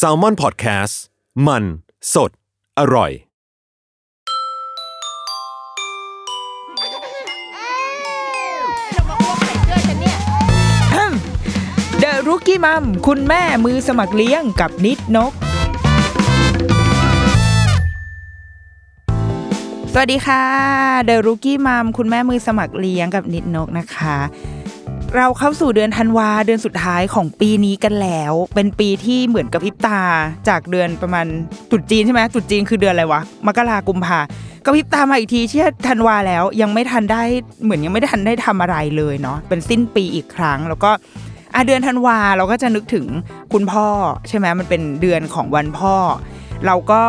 Salmon Podcast มันสดอร่อยเดอะรุกกี้มัมคุณแม่มือสมัครเลี้ยงกับนิดนกสวัสดีค่ะเดอะรุกกี้มัมคุณแม่มือสมัครเลี้ยงกับนิดนกนะคะเราเข้าสู่เดือนธันวาเดือนสุดท้ายของปีนี้กันแล้วเป็นปีที่เหมือนกับพริบตาจากเดือนประมาณตรุษจีนใช่ไหมตรุษจีนคือเดือนอะไรวะมกราคมกุมภาก็พริบตามาอีกทีเชื่อธันวาแล้วยังไม่ทันได้เหมือนยังไม่ทันได้ทำอะไรเลยเนาะเป็นสิ้นปีอีกครั้งแล้วก็เดือนธันวาเราก็จะนึกถึงคุณพ่อใช่ไหมมันเป็นเดือนของวันพ่อเราก็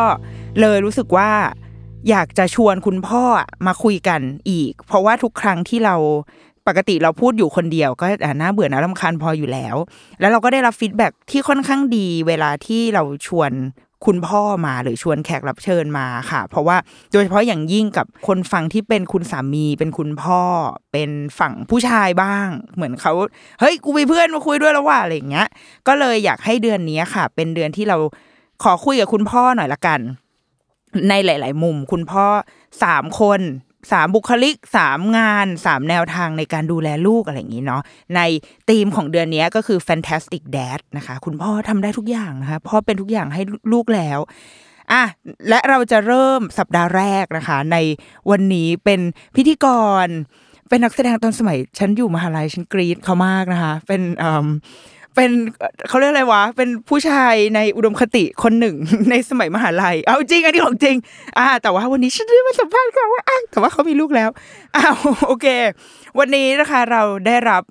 เลยรู้สึกว่าอยากจะชวนคุณพ่อมาคุยกันอีกเพราะว่าทุกครั้งที่เราปกติเราพูดอยู่คนเดียวก็น่าเบื่อน่ารำคาญพออยู่แล้วแล้วเราก็ได้รับฟีดแบ็กที่ค่อนข้างดีเวลาที่เราชวนคุณพ่อมาหรือชวนแขกรับเชิญมาค่ะเพราะว่าโดยเฉพาะอย่างยิ่งกับคนฟังที่เป็นคุณสามีเป็นคุณพ่อเป็นฝั่งผู้ชายบ้างเหมือนเขาเฮ้ยกูมีเพื่อนมาคุยด้วยแล้วว่ะอะไรอย่างเงี้ยก็เลยอยากให้เดือนนี้ค่ะเป็นเดือนที่เราขอคุยกับคุณพ่อหน่อยละกันในหลายๆมุมคุณพ่อ3คน3บุคลิก3งาน3แนวทางในการดูแลลูกอะไรอย่างนี้เนาะในธีมของเดือนนี้ก็คือ Fantastic Dad นะคะคุณพ่อทำได้ทุกอย่างนะคะพ่อเป็นทุกอย่างให้ลูกแล้วและเราจะเริ่มสัปดาห์แรกนะคะในวันนี้เป็นพิธีกรเป็นนักแสดงตอนสมัยฉันอยู่มหาลัยฉันกรี๊ดเขามากนะคะเป็นเขาเรียกอะไรวะเป็นผู้ชายในอุดมคติคนหนึ่งในสมัยมหาลัยเอาจริงอันนี้ของจริงแต่ว่าวันนี้ฉันได้มาสัมภาษณ์เขาว่าแต่ว่าเขามีลูกแล้วโอเควันนี้นะคะเราได้รับ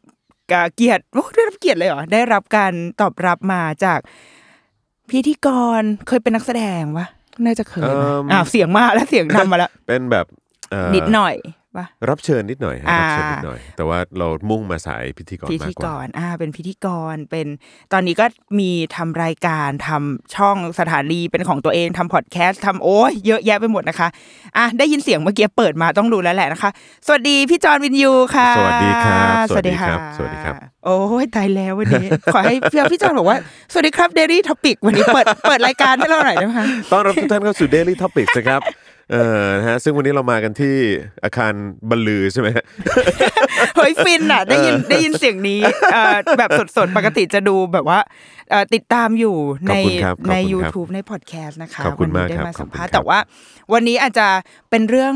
เกียรติได้รับเกียรติเลยเหรอได้รับการตอบรับมาจากพิธีกรเคยเป็นนักแสดงวะน่าจะเคยเสียงมาแล้วเสียงนำมาแล้วเป็นแบบนิดหน่อยรับเชิญนิดหน่อยรับเชิญนิดหน่อยแต่ว่าเรามุ่งมาสายพิธีกรมากกว่าพิธีกรเป็นพิธีกรเป็นตอนนี้ก็มีทำรายการทำช่องสถานีเป็นของตัวเองทำพอดแคสต์ทำโอ้ยเยอะแยะไปหมดนะคะได้ยินเสียงเมื่อกี้เปิดมาต้องรู้แล้วแหละนะคะสวัสดีพี่จรวินยูค่ะสวัสดีครับสวัสดีครับสวัสดีครับโอ้ยตายแล้ววันนี้ขอให้พี่จรบอกว่าสวัสดีครับ Daily Topic วันนี้เปิดรายการให้เราหน่อยได้ไหมคะต้อนรับทุกท่านเข้าสู่ Daily Topic นะครับนะฮะซึ่งวันนี้เรามากันที่อาคารบัลลือใช่ไหมเฮ้ยฟินอ่ะได้ยินเสียงนี้แบบสดๆปกติจะดูแบบว่าติดตามอยู่ใน YouTube ใน Podcast นะคะวันนี้ได้มาสัมภาษณ์แต่ว่าวันนี้อาจจะเป็นเรื่อง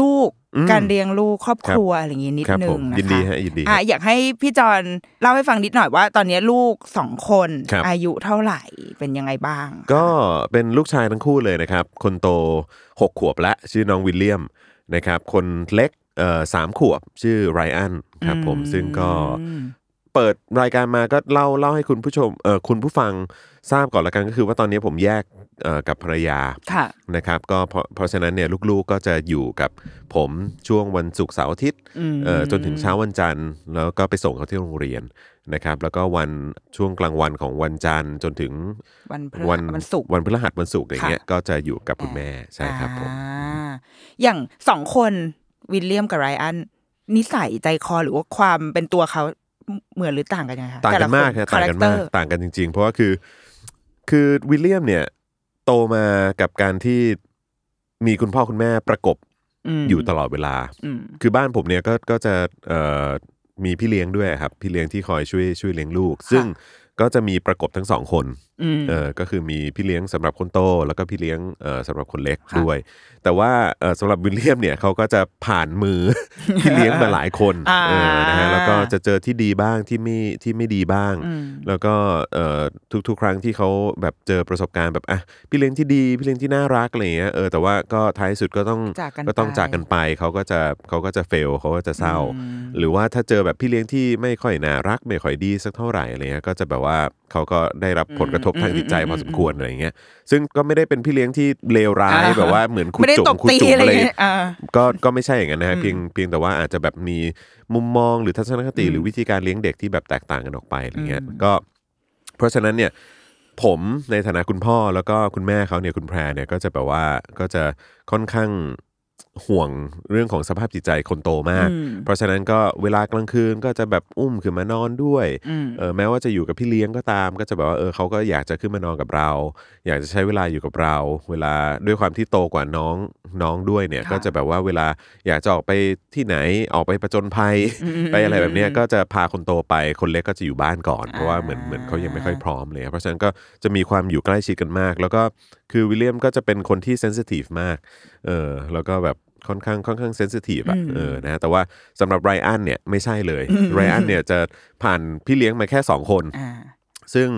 ลูกการเลี้ยงลูกครอบครัวอะไรอย่างงี้นิดนึงนะคะยินดีฮะยินดีอยากให้พี่จรเล่าให้ฟังนิดหน่อยว่าตอนนี้ลูก2คนอายุเท่าไหร่เป็นยังไงบ้างก็เป็นลูกชายทั้งคู่เลยนะครับคนโต6ขวบละชื่อน้องวิลเลียมนะครับคนเล็ก3ขวบชื่อไรอันครับผมซึ่งก็เปิดรายการมาก็เล่าให้คุณผู้ชมคุณผู้ฟังทราบก่อนละกันก็คือว่าตอนนี้ผมแยกกับภรรยานะครับก็เพราะฉะนั้นเนี่ยลูกๆก็จะอยู่กับผมช่วงวันศุกร์เสาร์อาทิตย์จนถึงเช้าวันจันทร์แล้วก็ไปส่งเขาที่โรงเรียนนะครับแล้วก็วันช่วงกลางวันของวันจันทร์จนถึงวันพฤหัสวันศุกร์อย่างเงี้ยก็จะอยู่กับคุณแม่ใช่ครับผมอย่างสองคนวิลเลียมกับไรอันนิสัยใจคอหรือว่าความเป็นตัวเขาเหมือนหรือต่างกันยังไงคะต่างกันมากครับต่างกันจริงๆเพราะว่าคือวิลเลียมเนี่ยโตมากับการที่มีคุณพ่อคุณแม่ประกบอยู่ตลอดเวลาคือบ้านผมเนี่ยก็จะมีพี่เลี้ยงด้วยครับพี่เลี้ยงที่คอยช่วยเลี้ยงลูกซึ่งก็จะมีประกบทั้งสองคนก็คือมีพี่เลี้ยงสำหรับคนโตแล้วก็พี่เลี้ยงสำหรับคนเล็กด้วยแต่ว่าสำหรับวิลเลียมเนี่ยเขาก็จะผ่านมือ พี่เลี้ยงมาหลายคนนะฮะแล้วก็จะเจอที่ดีบ้างที่ไม่ดีบ้างแล้วก็ทุกครั้งที่เขาแบบเจอประสบการณ์แบบพี่เลี้ยงที่ดีพี่เลี้ยงที่น่ารักอะไรเงี้ยแต่ว่าก็ท้ายสุดก็ต้องจากกันไปเขาก็จะเฟลเขาก็จะเศร้าหรือว่าถ้าเจอแบบพี่เลี้ยงที่ไม่ค่อยน่ารักไม่ค่อยดีสักเท่าไหร่อะไรเงี้ยก็จะแบบ ว่าเขาก็ได้รับผลกระทบทางจิตใจพอสมควรอะไรอย่างเงี้ยซึ่งก็ไม่ได้เป็นพี่เลี้ยงที่เลวร้ายแบบว่าเหมือนคุณจุ๋มคุณจุ๋มอะไรก็ไม่ใช่อย่างนั้นนะฮะเพียงแต่ว่าอาจจะแบบมีมุมมองหรือทัศนคติหรือวิธีการเลี้ยงเด็กที่แบบแตกต่างกันออกไปอะไรเงี้ยก็เพราะฉะนั้นเนี่ยผมในฐานะคุณพ่อแล้วก็คุณแม่เขาเนี่ยคุณแพรเนี่ยก็จะแบบว่าก็จะค่อนข้างห่วงเรื่องของสภาพจิตใจคนโตมากเพราะฉะนั้นก็เวลากลางคืนก็จะแบบอุ้มขึ้นมานอนด้วยแม้ว่าจะอยู่กับพี่เลี้ยงก็ตามก็จะแบบว่าเขาก็อยากจะขึ้นมานอนกับเราอยากจะใช้เวลาอยู่กับเราเวลาด้วยความที่โตกว่าน้องด้วยเนี่ยก็จะแบบว่าเวลาอยากจะออกไปที่ไหนออกไปประจนภัยไปอะไรแบบนี้ก็จะพาคนโตไปคนเล็กก็จะอยู่บ้านก่อนเพราะว่าเหมือนเขายังไม่ค่อยพร้อมเลยเพราะฉะนั้นก็จะมีความอยู่ใกล้ชิดกันมากแล้วก็คือวิลเลียมก็จะเป็นคนที่เซนซิทีฟมากแล้วก็แบบค่อนข้างเซนซิทีฟอ่ะนะแต่ว่าสำหรับไรอันเนี่ยไม่ใช่เลยไรอันเนี่ยจะผ่านพี่เลี้ยงมาแค่2คนซึ่ง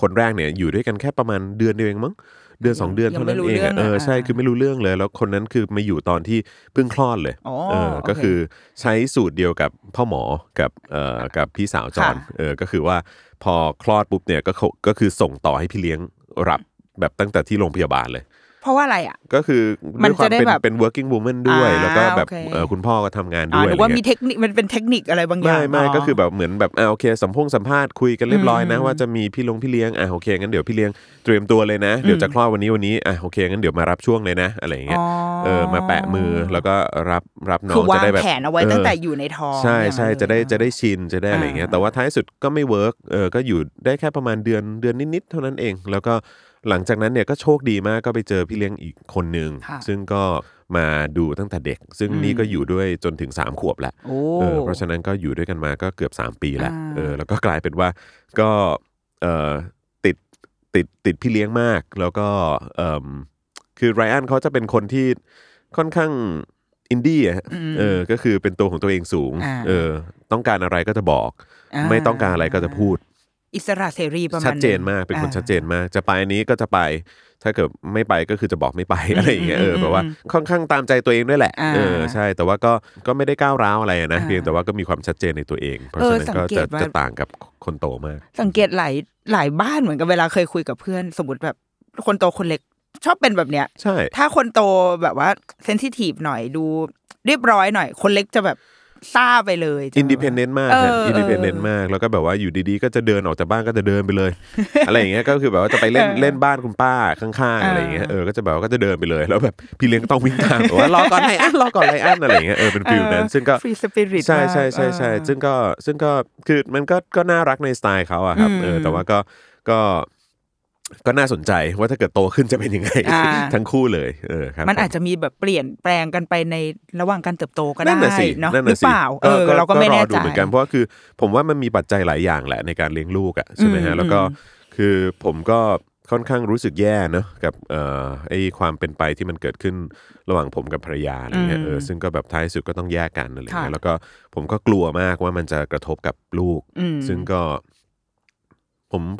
คนแรกเนี่ยอยู่ด้วยกันแค่ประมาณเดือนเดียวเองมั้งเดือน2เดือนเท่านั้นเองใช่คือไม่รู้เรื่องเลยแล้วคนนั้นคือมาอยู่ตอนที่เพิ่งคลอดเลยก็คือใช้สูตรเดียวกับพ่อหมอกับพี่สาวจอนก็คือว่าพอคลอดปุ๊บเนี่ยก็คือส่งต่อให้พี่เลี้ยงรับแบบตั้งแต่ที่โรงพยาบาลเลยเพราะว่าอะไรอ่ะก็คือด้วยความเป็น working woman ด้วยแล้วก็แบบคุณพ่อก็ทำงานด้วยหรือว่ามีเทคนิคมันเป็นเทคนิคอะไรบางอย่างไม่ก็คือแบบเหมือนแบบโอเคสัมภาษณ์คุยกันเรียบร้อยนะว่าจะมีพี่เลี้ยงโอเคงั้นเดี๋ยวพี่เลี้ยงเตรียมตัวเลยนะเดี๋ยวจะคลอดวันนี้โอเคงั้นเดี๋ยวมารับช่วงเลยนะอะไรอย่างเงี้ยมาแปะมือแล้วก็รับน้องจะได้แบบวางแผนเอาไว้ตั้งแต่อยู่ในท้องใช่จะได้ชินจะได้อะไรอย่างเงี้ยแต่ว่าท้ายสุดก็ไม่เวิร์กก็อยู่ได้แค่ประมาณเดือนนิดๆเท่านั้นเองแล้วก็หลังจากนั้นเนี่ยก็โชคดีมากก็ไปเจอพี่เลี้ยงอีกคนนึงซึ่งก็มาดูตั้งแต่เด็กซึ่งนี่ก็อยู่ด้วยจนถึง3ขวบแล้วเพราะฉะนั้นก็อยู่ด้วยกันมาก็เกือบ3ปีแล้วแล้วก็กลายเป็นว่าก็ติดพี่เลี้ยงมากแล้วก็คือไรอันเขาจะเป็นคนที่ค่อนข้างอินดี้ก็คือเป็นตัวของตัวเองสูงต้องการอะไรก็จะบอกไม่ต้องการอะไรก็จะพูดอิสระเสรีประมาณชัดเจนมากเป็นคนชัดเจนมากจะไปนี้ก็จะไปถ้าเกิดไม่ไปก็คือจะบอกไม่ไปอะไรอย่างเงี้ยแบบว่าค่อนข้างตามใจตัวเองด้วยแหละใช่แต่ว่าก็ไม่ได้ก้าวร้าวอะไรนะเพียงแต่ว่าก็มีความชัดเจนในตัวเองเพราะฉะนั้นก็จะต่างกับคนโตมากสังเกตหลายบ้านเหมือนกับเวลาเคยคุยกับเพื่อนสมมติแบบคนโตคนเล็กชอบเป็นแบบเนี้ยใช่ถ้าคนโตแบบว่าเซนซิทีฟหน่อยดูเรียบร้อยหน่อยคนเล็กจะแบบซาไปเลยindependent มากindependent มากแล้วก็แบบว่าอยู่ดีๆก็จะเดินออกจากบ้านก็จะเดินไปเลย อะไรอย่างเงี้ยก็คือแบบว่าจะไปเล่นบ้านคุณป้าข้างๆอะไรอย่างเงี้ยก็จะแบบว่าก็จะเดินไปเลยแล้วแบบพี่เลี้ยงก็ต้องวิ่งตามบอกว่ารอก่อนไรอันอะไรอย่างเงี้ยเป็นฟิลนั้นซึ่งก็ free spirit ใช่ๆๆๆซึ่งก็คือมันก็น่ารักในสไตล์เขาอะครับแต่ว่าก็น่าสนใจว่าถ้าเกิดโตขึ้นจะเป็นยังไงทั้งคู่เลยครับมันอาจจะมีแบบเปลี่ยนแปลงกันไปในระหว่างการเติบโตก็ได้เนาะหรือเปล่าเราก็ไม่แน่ใจเหมือนกันเพราะคือผมว่ามันมีปัจจัยหลายอย่างแหละในการเลี้ยงลูกอ่ะใช่ไหมฮะแล้วก็คือผมก็ค่อนข้างรู้สึกแย่เนาะกับไอ้ความเป็นไปที่มันเกิดขึ้นระหว่างผมกับภรรยาอะไรเงี้ยซึ่งก็แบบท้ายสุดก็ต้องแยกกันอะไรเงี้ยแล้วก็ผมก็กลัวมากว่ามันจะกระทบกับลูกซึ่งก็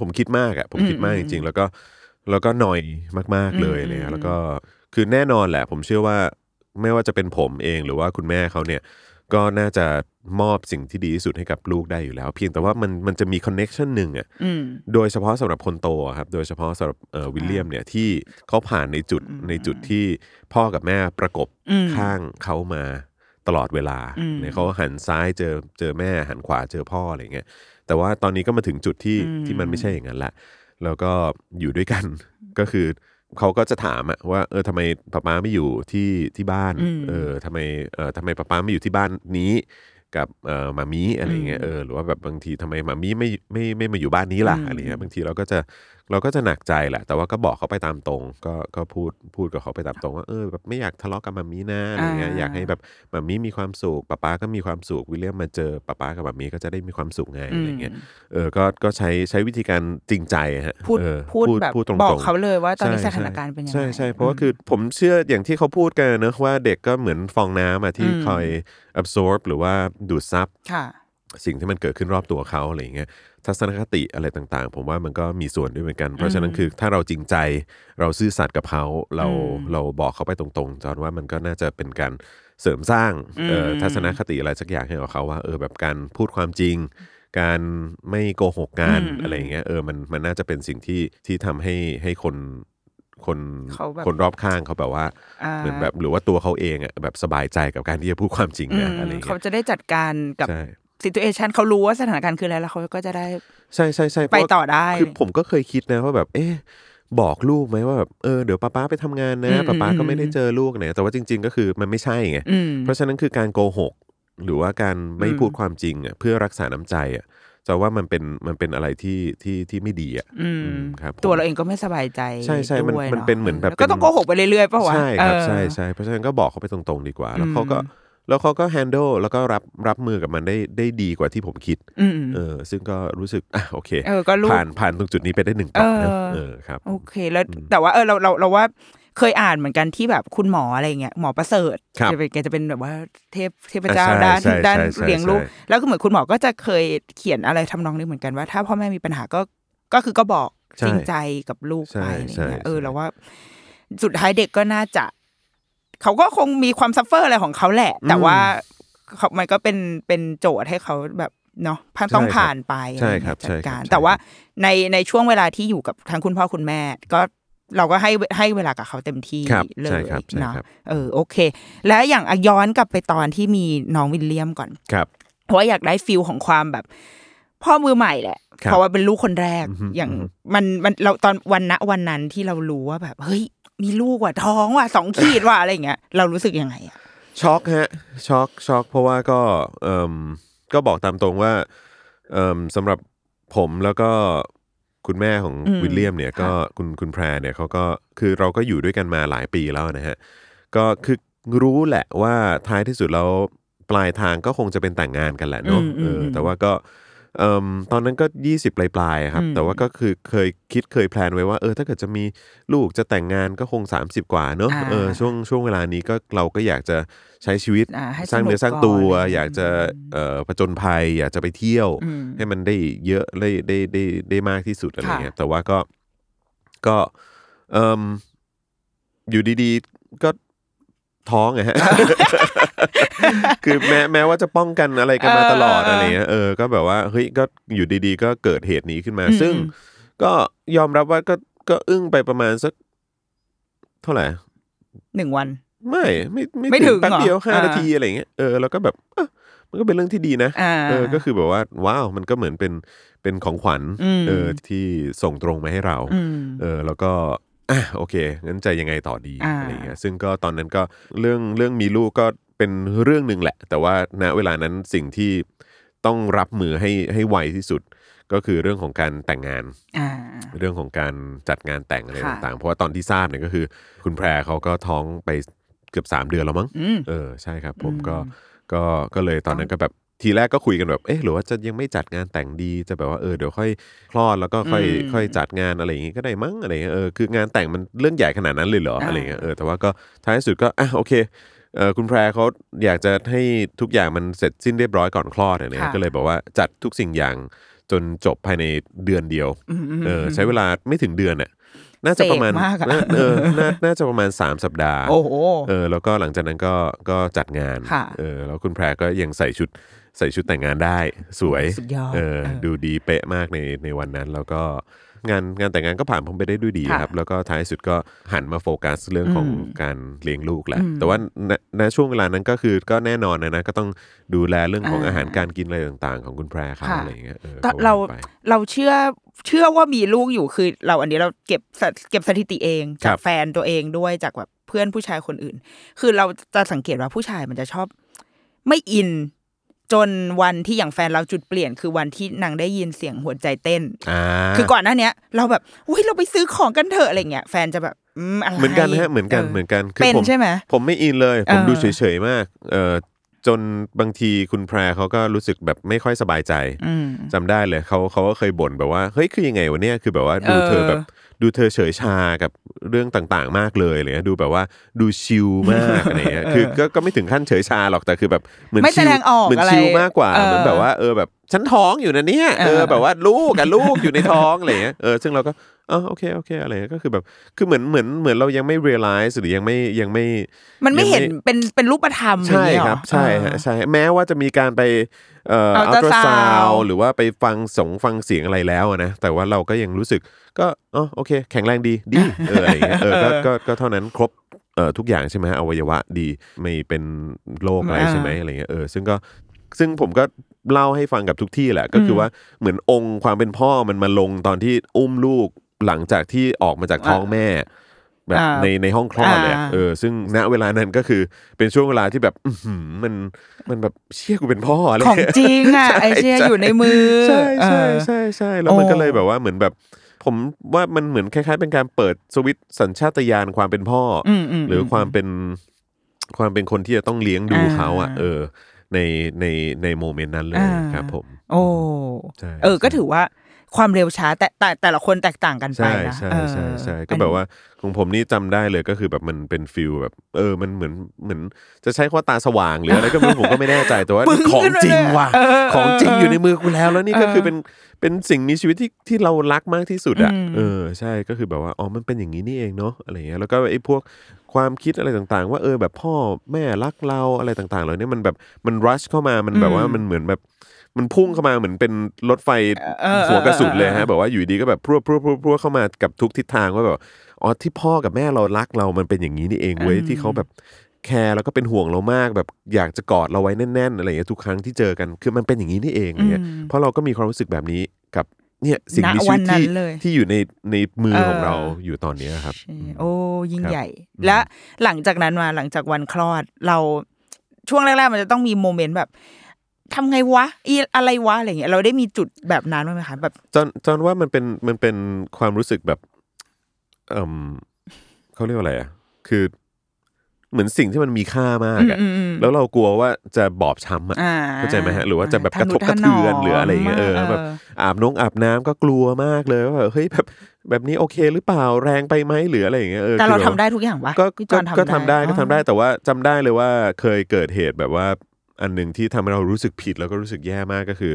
ผมคิดมากอ่ะผมคิดมากจริงๆแล้วก็หน่อยมากๆเลยเนี่ยแล้วก็คือแน่นอนแหละผมเชื่อว่าไม่ว่าจะเป็นผมเองหรือว่าคุณแม่เขาเนี่ยก็น่าจะมอบสิ่งที่ดีที่สุดให้กับลูกได้อยู่แล้วเพียงแต่ว่ามันจะมีคอนเนคชั่นนึงอ่ะโดยเฉพาะสำหรับคนโตครับโดยเฉพาะสำหรับวิลเลียมเนี่ยที่เขาผ่านในจุดที่พ่อกับแม่ประกบข้างเขามาตลอดเวลาเนี่ยเขาหันซ้ายเจอแม่หันขวาเจอพ่ออะไรเงี้ยแต่ว่าตอนนี้ก็มาถึงจุดที่มันไม่ใช่อย่างนั้นละแล้วก็อยู่ด้วยกันก็คือเขาก็จะถามอะว่าทำไมป๊าไม่อยู่ที่บ้านทำไมป๊าไม่อยู่ที่บ้านนี้กับมามีอะไรเงี้ยหรือว่าแบบบางทีทำไมมามีไม่มาอยู่บ้านนี้ล่ะอะไรเงี้ยบางทีเราก็จะหนักใจแหละแต่ว่าก็บอกเขาไปตามตรงก็พูดกับเขาไปตามตรงว่าแบบไม่อยากทะเลาะกับมามีนะอะไรเงี้ยอยากให้แบบมามีมีความสุขป๊าป๊าก็มีความสุขวิลเลียมมาเจอป๊าป๊ากับมามีก็จะได้มีความสุขไงอะไรเงี้ยก็ใช้วิธีการจริงใจฮะพูดแบบบอกเขาเลยว่าตอนนี้สถานการณ์เป็นยังไงใช่เพราะว่าคือผมเชื่ออย่างที่เขาพูดกันเนอะว่าเด็กก็เหมือนฟองน้ำอะที่คอย absorb หรือว่าดูดซับสิ่งที่มันเกิดขึ้นรอบตัวเขาอะไรอย่างเงี้ยทัศนคติอะไรต่างๆผมว่ามันก็มีส่วนด้วยเหมือนกันเพราะฉะนั้นคือถ้าเราจริงใจเราซื่อสัตย์กับเขาเราบอกเขาไปตรงๆจอนว่ามันก็น่าจะเป็นการเสริมสร้างทัศนคติอะไรสักอย่างให้กับเขาว่าแบบการพูดความจริง การไม่โกหกกันอะไรอย่างเงี้ยมันน่าจะเป็นสิ่งที่ทำให้คนรอบข้างเขาแบบว่าเหมือนแบบหรือว่าตัวเขาเองอ่ะแบบสบายใจกับการที่จะพูดความจริงนะอะไรเงี้ยเขาจะได้จัดการกับsituation เขารู้ว่าสถานการณ์คืออะไรแล้วเขาก็จะได้ใช่ๆๆไปต่อได้คือผมก็เคยคิดนะว่าแบบเอ๊ะบอกลูกไหมว่าแบบเดี๋ยวป๊าๆไปทำงานนะป๊าๆก็ไม่ได้เจอลูกนะแต่ว่าจริงๆก็คือมันไม่ใช่ไงเพราะฉะนั้นคือการโกหกหรือว่าการไม่พูดความจริงอ่ะเพื่อรักษาน้ำใจอ่ะแต่ว่ามันเป็นอะไรที่ไม่ดีอ่ะครับตัวเราเองก็ไม่สบายใจใช่ๆมันเป็นเหมือนแบบก็ต้องโกหกไปเรื่อยๆป่ะวะใช่ครับใช่ๆเพราะฉะนั้นก็บอกเขาไปตรงๆดีกว่าแล้วเขาก็ handle แล้วก็รับมือกับมันได้ดีกว่าที่ผมคิดซึ่งก็รู้สึกโอเคผ่านตรงจุดนี้ไปได้1ต่อนะครับโอเคแล้วแต่ว่าเราว่าเคยอ่านเหมือนกันที่แบบคุณหมออะไรเงี้ยหมอประเสริฐจะเป็นแบบว่าเทพเจ้าด้านเลี้ยงลูกแล้วก็เหมือนคุณหมอก็จะเคยเขียนอะไรทำนองนี้เหมือนกันว่าถ้าพ่อแม่มีปัญหาก็คือก็บอกจริงใจกับลูกไปเนี่ยเราว่าสุดท้ายเด็กก็น่าจะเขาก็คงมีความซัฟเฟอร์อะไรของเขาแหละแต่ว่ามันก็เป็นโจทย์ให้เขาแบบเนาะต้องผ่านไปจัดการแต่ว่าในช่วงเวลาที่อยู่กับทั้งคุณพ่อคุณแม่ก็เราก็ให้เวลากับเขาเต็มที่เลยนะโอเคแล้วอย่างย้อนกลับไปตอนที่มีน้องวิลเลียมก่อนเพราะว่าอยากได้ฟีลของความแบบพ่อมือใหม่แหละเพราะว่าเป็นลูกคนแรกอย่างมันเราตอนวันนั้นที่เรารู้ว่าแบบเฮ้ยมีลูกว่ะท้องว่ะ2ขีดว่ะอะไรอย่างเงี้ยเรารู้สึกยังไงอ่ะช็อกฮะช็อกเพราะว่าก็บอกตามตรงว่าสำหรับผมแล้วก็คุณแม่ของวิลเลียมเนี่ยก็คุณแพรเนี่ยเขาก็คือเราก็อยู่ด้วยกันมาหลายปีแล้วนะฮะก็คือรู้แหละว่าท้ายที่สุดแล้วปลายทางก็คงจะเป็นแต่งงานกันแหละเนาะแต่ว่าก็ตอนนั้นก็20ปลายๆครับแต่ว่าก็คือเคยแพลนไว้ว่าถ้าเกิดจะมีลูกจะแต่งงานก็คง30กว่าเนอะช่วงเวลานี้ก็เราก็อยากจะใช้ชีวิตสร้างเนื้อสร้างตัวอยากจะผจญภัยอยากจะไปเที่ยวให้มันได้เยอะได้มากที่สุดอะไรเงี้ยแต่ว่าก็อยู่ดีๆก็ท้องไงฮะคือแม้ว่าจะป้องกันอะไรกันมาตลอดอะไรเงี้ยก็แบบว่าเฮ้ยก็อยู่ดีๆก็เกิดเหตุนี้ขึ้นมาซึ่งก็ยอมรับว่าก็อึ้งไปประมาณสักเท่าไหร่1วันไม่ถึงแป๊บเดียว5นาทีอะไรเงี้ยแล้วก็แบบมันก็เป็นเรื่องที่ดีนะก็คือแบบว่าว้าวมันก็เหมือนเป็นของขวัญที่ส่งตรงมาให้เราแล้วก็โอเคงั้นจะยังไงต่อดีอะไรเงี้ยซึ่งก็ตอนนั้นก็เรื่องมีลูกก็เป็นเรื่องนึงแหละแต่ว่าณเวลานั้นสิ่งที่ต้องรับมือให้ไวที่สุดก็คือเรื่องของการแต่งงานเรื่องของการจัดงานแต่งอะไรต่างๆเพราะว่าตอนที่ทราบเนี่ยก็คือคุณแพรเขาก็ท้องไปเกือบ3เดือนแล้วมั้งใช่ครับผมก็เลยตอนนั้นก็แบบทีแรกก็คุยกันแบบเอ๊ะหรือว่าจะยังไม่จัดงานแต่งดีจะแบบว่าเดี๋ยวค่อยคลอดแล้วก็ค่อยจัดงานอะไรอย่างงี้ก็ได้มั้งอะไรเงี้ยคืองานแต่งมันเรื่องใหญ่ขนาดนั้นเลยเหรออะไรเงี้ยแต่ว่าก็ท้ายสุดก็โอเคคุณแพรเขาอยากจะให้ทุกอย่างมันเสร็จสิ้นเรียบร้อยก่อนคลอดอะไรเงี้ยก็เลยบอกว่าจัดทุกสิ่งอย่างจนจบภายในเดือนเดียวใช้เวลาไม่ถึงเดือนน่ะน่าจะประมาณน่าจะประมาณ3สัปดาห์แล้วก็หลังจากนั้นก็จัดงานแล้วคุณแพรก็ยังใส่ชุดแต่งงานได้สวยดูดีเป๊ะมากในวันนั้นแล้วก็งานแต่งงานก็ผ่านผมไปได้ด้วยดีครับแล้วก็ท้ายสุดก็หันมาโฟกัสเรื่องของการเลี้ยงลูกแหละแต่ว่าณช่วงเวลานั้นก็คือก็แน่นอนนะก็ต้องดูแลเรื่องของอาหารการกินอะไรต่างๆของคุณแพรเขาอะไรอย่างเงี้ยเราเชื่อว่ามีลูกอยู่คือเราอันนี้เราเก็บสถิติเองจากแฟนตัวเองด้วยจากแบบเพื่อนผู้ชายคนอื่นคือเราจะสังเกตว่าผู้ชายมันจะชอบไม่อินจนวันที่อย่างแฟนเราจุดเปลี่ยนคือวันที่นางได้ยินเสียงหัวใจเต้นคือก่อนหน้านี้เราแบบอุ้ยเราไปซื้อของกันเถอะอะไรเงี้ยแฟนจะแบบอะไรเหมือนกันฮะเหมือนกันคือผมใช่ไหมผมไม่อินเลยผมดูเฉยๆมากจนบางทีคุณแพรเขาก็รู้สึกแบบไม่ค่อยสบายใจจำได้เลยเขาก็เคยบ่นแบบว่าเฮ้ยคือยังไงวะเนี่ยคือแบบว่าดูเธอแบบดูเธอเฉยชากับเรื่องต่างๆมากเลยเลยดูแบบว่าดูชิลมากอะไรเงี้ยคือก็ไม่ถึงขั้นเฉยชาหรอกแต่คือแบบเหมือนชิลมากกว่าเหมือนแบบว่าแบบ ฉันท้องอยู่นะเนี่ยแบบว่าลูกอยู่ในท้องอะไรเงี้ยซึ่งเราก็โอเคอะไรก็คือแบบคือเหมือนเรายังไม่ realize หรือยังไม่มันไม่เห็นเป็นรูปธรรมใช่ครับใช่ฮะใช่แม้ว่าจะมีการไปultrasound หรือว่าไปฟังเสียงอะไรแล้วนะแต่ว่าเราก็ยังรู้สึกก็โอเคแข็งแรงดีอะไรเงี้ยก็เท่านั้นครบทุกอย่างใช่ไหมอวัยวะดีไม่เป็นโรคอะไรใช่ไหมอะไรเงี้ยซึ่งผมก็เล่าให้ฟังกับทุกที่แหละก็คือว่าเหมือนองค์ความเป็นพ่อมันมาลงตอนที่อุ้มลูกหลังจากที่ออกมาจากท้องแม่แบบในห้องคลอดเลยซึ่งณเวลานั้นก็คือเป็นช่วงเวลาที่แบบมันแบบเชี่ยกูเป็นพ่ออะไรของจริงอ่ะไอเชี่ยอยู่ในมือใช่แล้วมันก็เลยแบบว่าเหมือนแบบผมว่ามันเหมือนคล้ายๆเป็นการเปิดสวิตช์สัญชาตญาณความเป็นพ่อหรือความเป็นคนที่จะต้องเลี้ยงดูเขาอ่ะในโมเมนต์นั้นเลยครับผมโอ้ก็ถือว่าความเร็วช้าแต่แต่ละคนแตกต่างกันไปนะใช่ก็แบบว่าของผมนี่จำได้เลยก็คือแบบมันเป็นฟิลแบบมันเหมือนจะใช้ข้อตาสว่างหรืออะไรก็ไม่รู้ผมก็ไม่แน่ใจแต่ว่าของจริงว่ะของจริงอยู่ในมือกูแล้วนี่ก็คือเป็นสิ่งมีชีวิตที่เรารักมากที่สุดอ่ะใช่ก็คือแบบว่าอ๋อมันเป็นอย่างนี้นี่เองเนาะอะไรเงี้ยแล้วก็ไอ้พวกความคิดอะไรต่างๆว่าแบบพ่อแม่รักเราอะไรต่างๆเหล่านี้มันแบบมันรัชเข้ามามันแบบว่ามันเหมือนแบบมันพุ่งเข้ามาเหมือนเป็นรถไฟหัวกระสุนเลยฮะแบบว่าอยู่ดีก็แบบพรวดเข้ามากับทุกทิศทางว่าแบบอ๋อที่พ่อกับแม่เรารักเรามันเป็นอย่างนี้นี่เองเว้ยที่เขาแบบแคร์แล้วก็เป็นห่วงเรามากแบบอยากจะกอดเราไว้แน่นๆอะไรอย่างเงี้ยทุกครั้งที่เจอกันคือมันเป็นอย่างนี้นี่เองอะไรเงี้ยเพราะเราก็มีความรู้สึกแบบนี้กับเนี่ยสิ่งมีชีวิตที่อยู่ในมือของเราอยู่ตอนนี้ครับโอ้ยิ่งใหญ่และหลังจากนั้นมาหลังจากวันคลอดเราช่วงแรกๆมันจะต้องมีโมเมนต์แบบทำไงวะอะไรวะอะไรอย่างเงี้ยเราได้มีจุดแบบนั้นมั้ยคะแบบจนว่ามันเป็นความรู้สึกแบบเขาเรียกว่าอะไรอ่ะคือเหมือนสิ่งที่มันมีค่ามากอ่ะแล้วเรากลัวว่าจะบอบช้ำอ่ะเข้าใจไหมฮะหรือว่าจะแบบกระทบกระเทือนหรืออะไรอย่างเงี้ยแบบอาบน้ำก็กลัวมากเลยว่าแบบเฮ้ยแบบนี้โอเคหรือเปล่าแรงไปไหมหรืออะไรอย่างเงี้ยแต่เราทำได้ทุกอย่างวะก็ทำได้แต่ว่าจำได้เลยว่าเคยเกิดเหตุแบบว่าอันนึงที่ทำให้เรารู้สึกผิดแล้วก็รู้สึกแย่มากก็คือ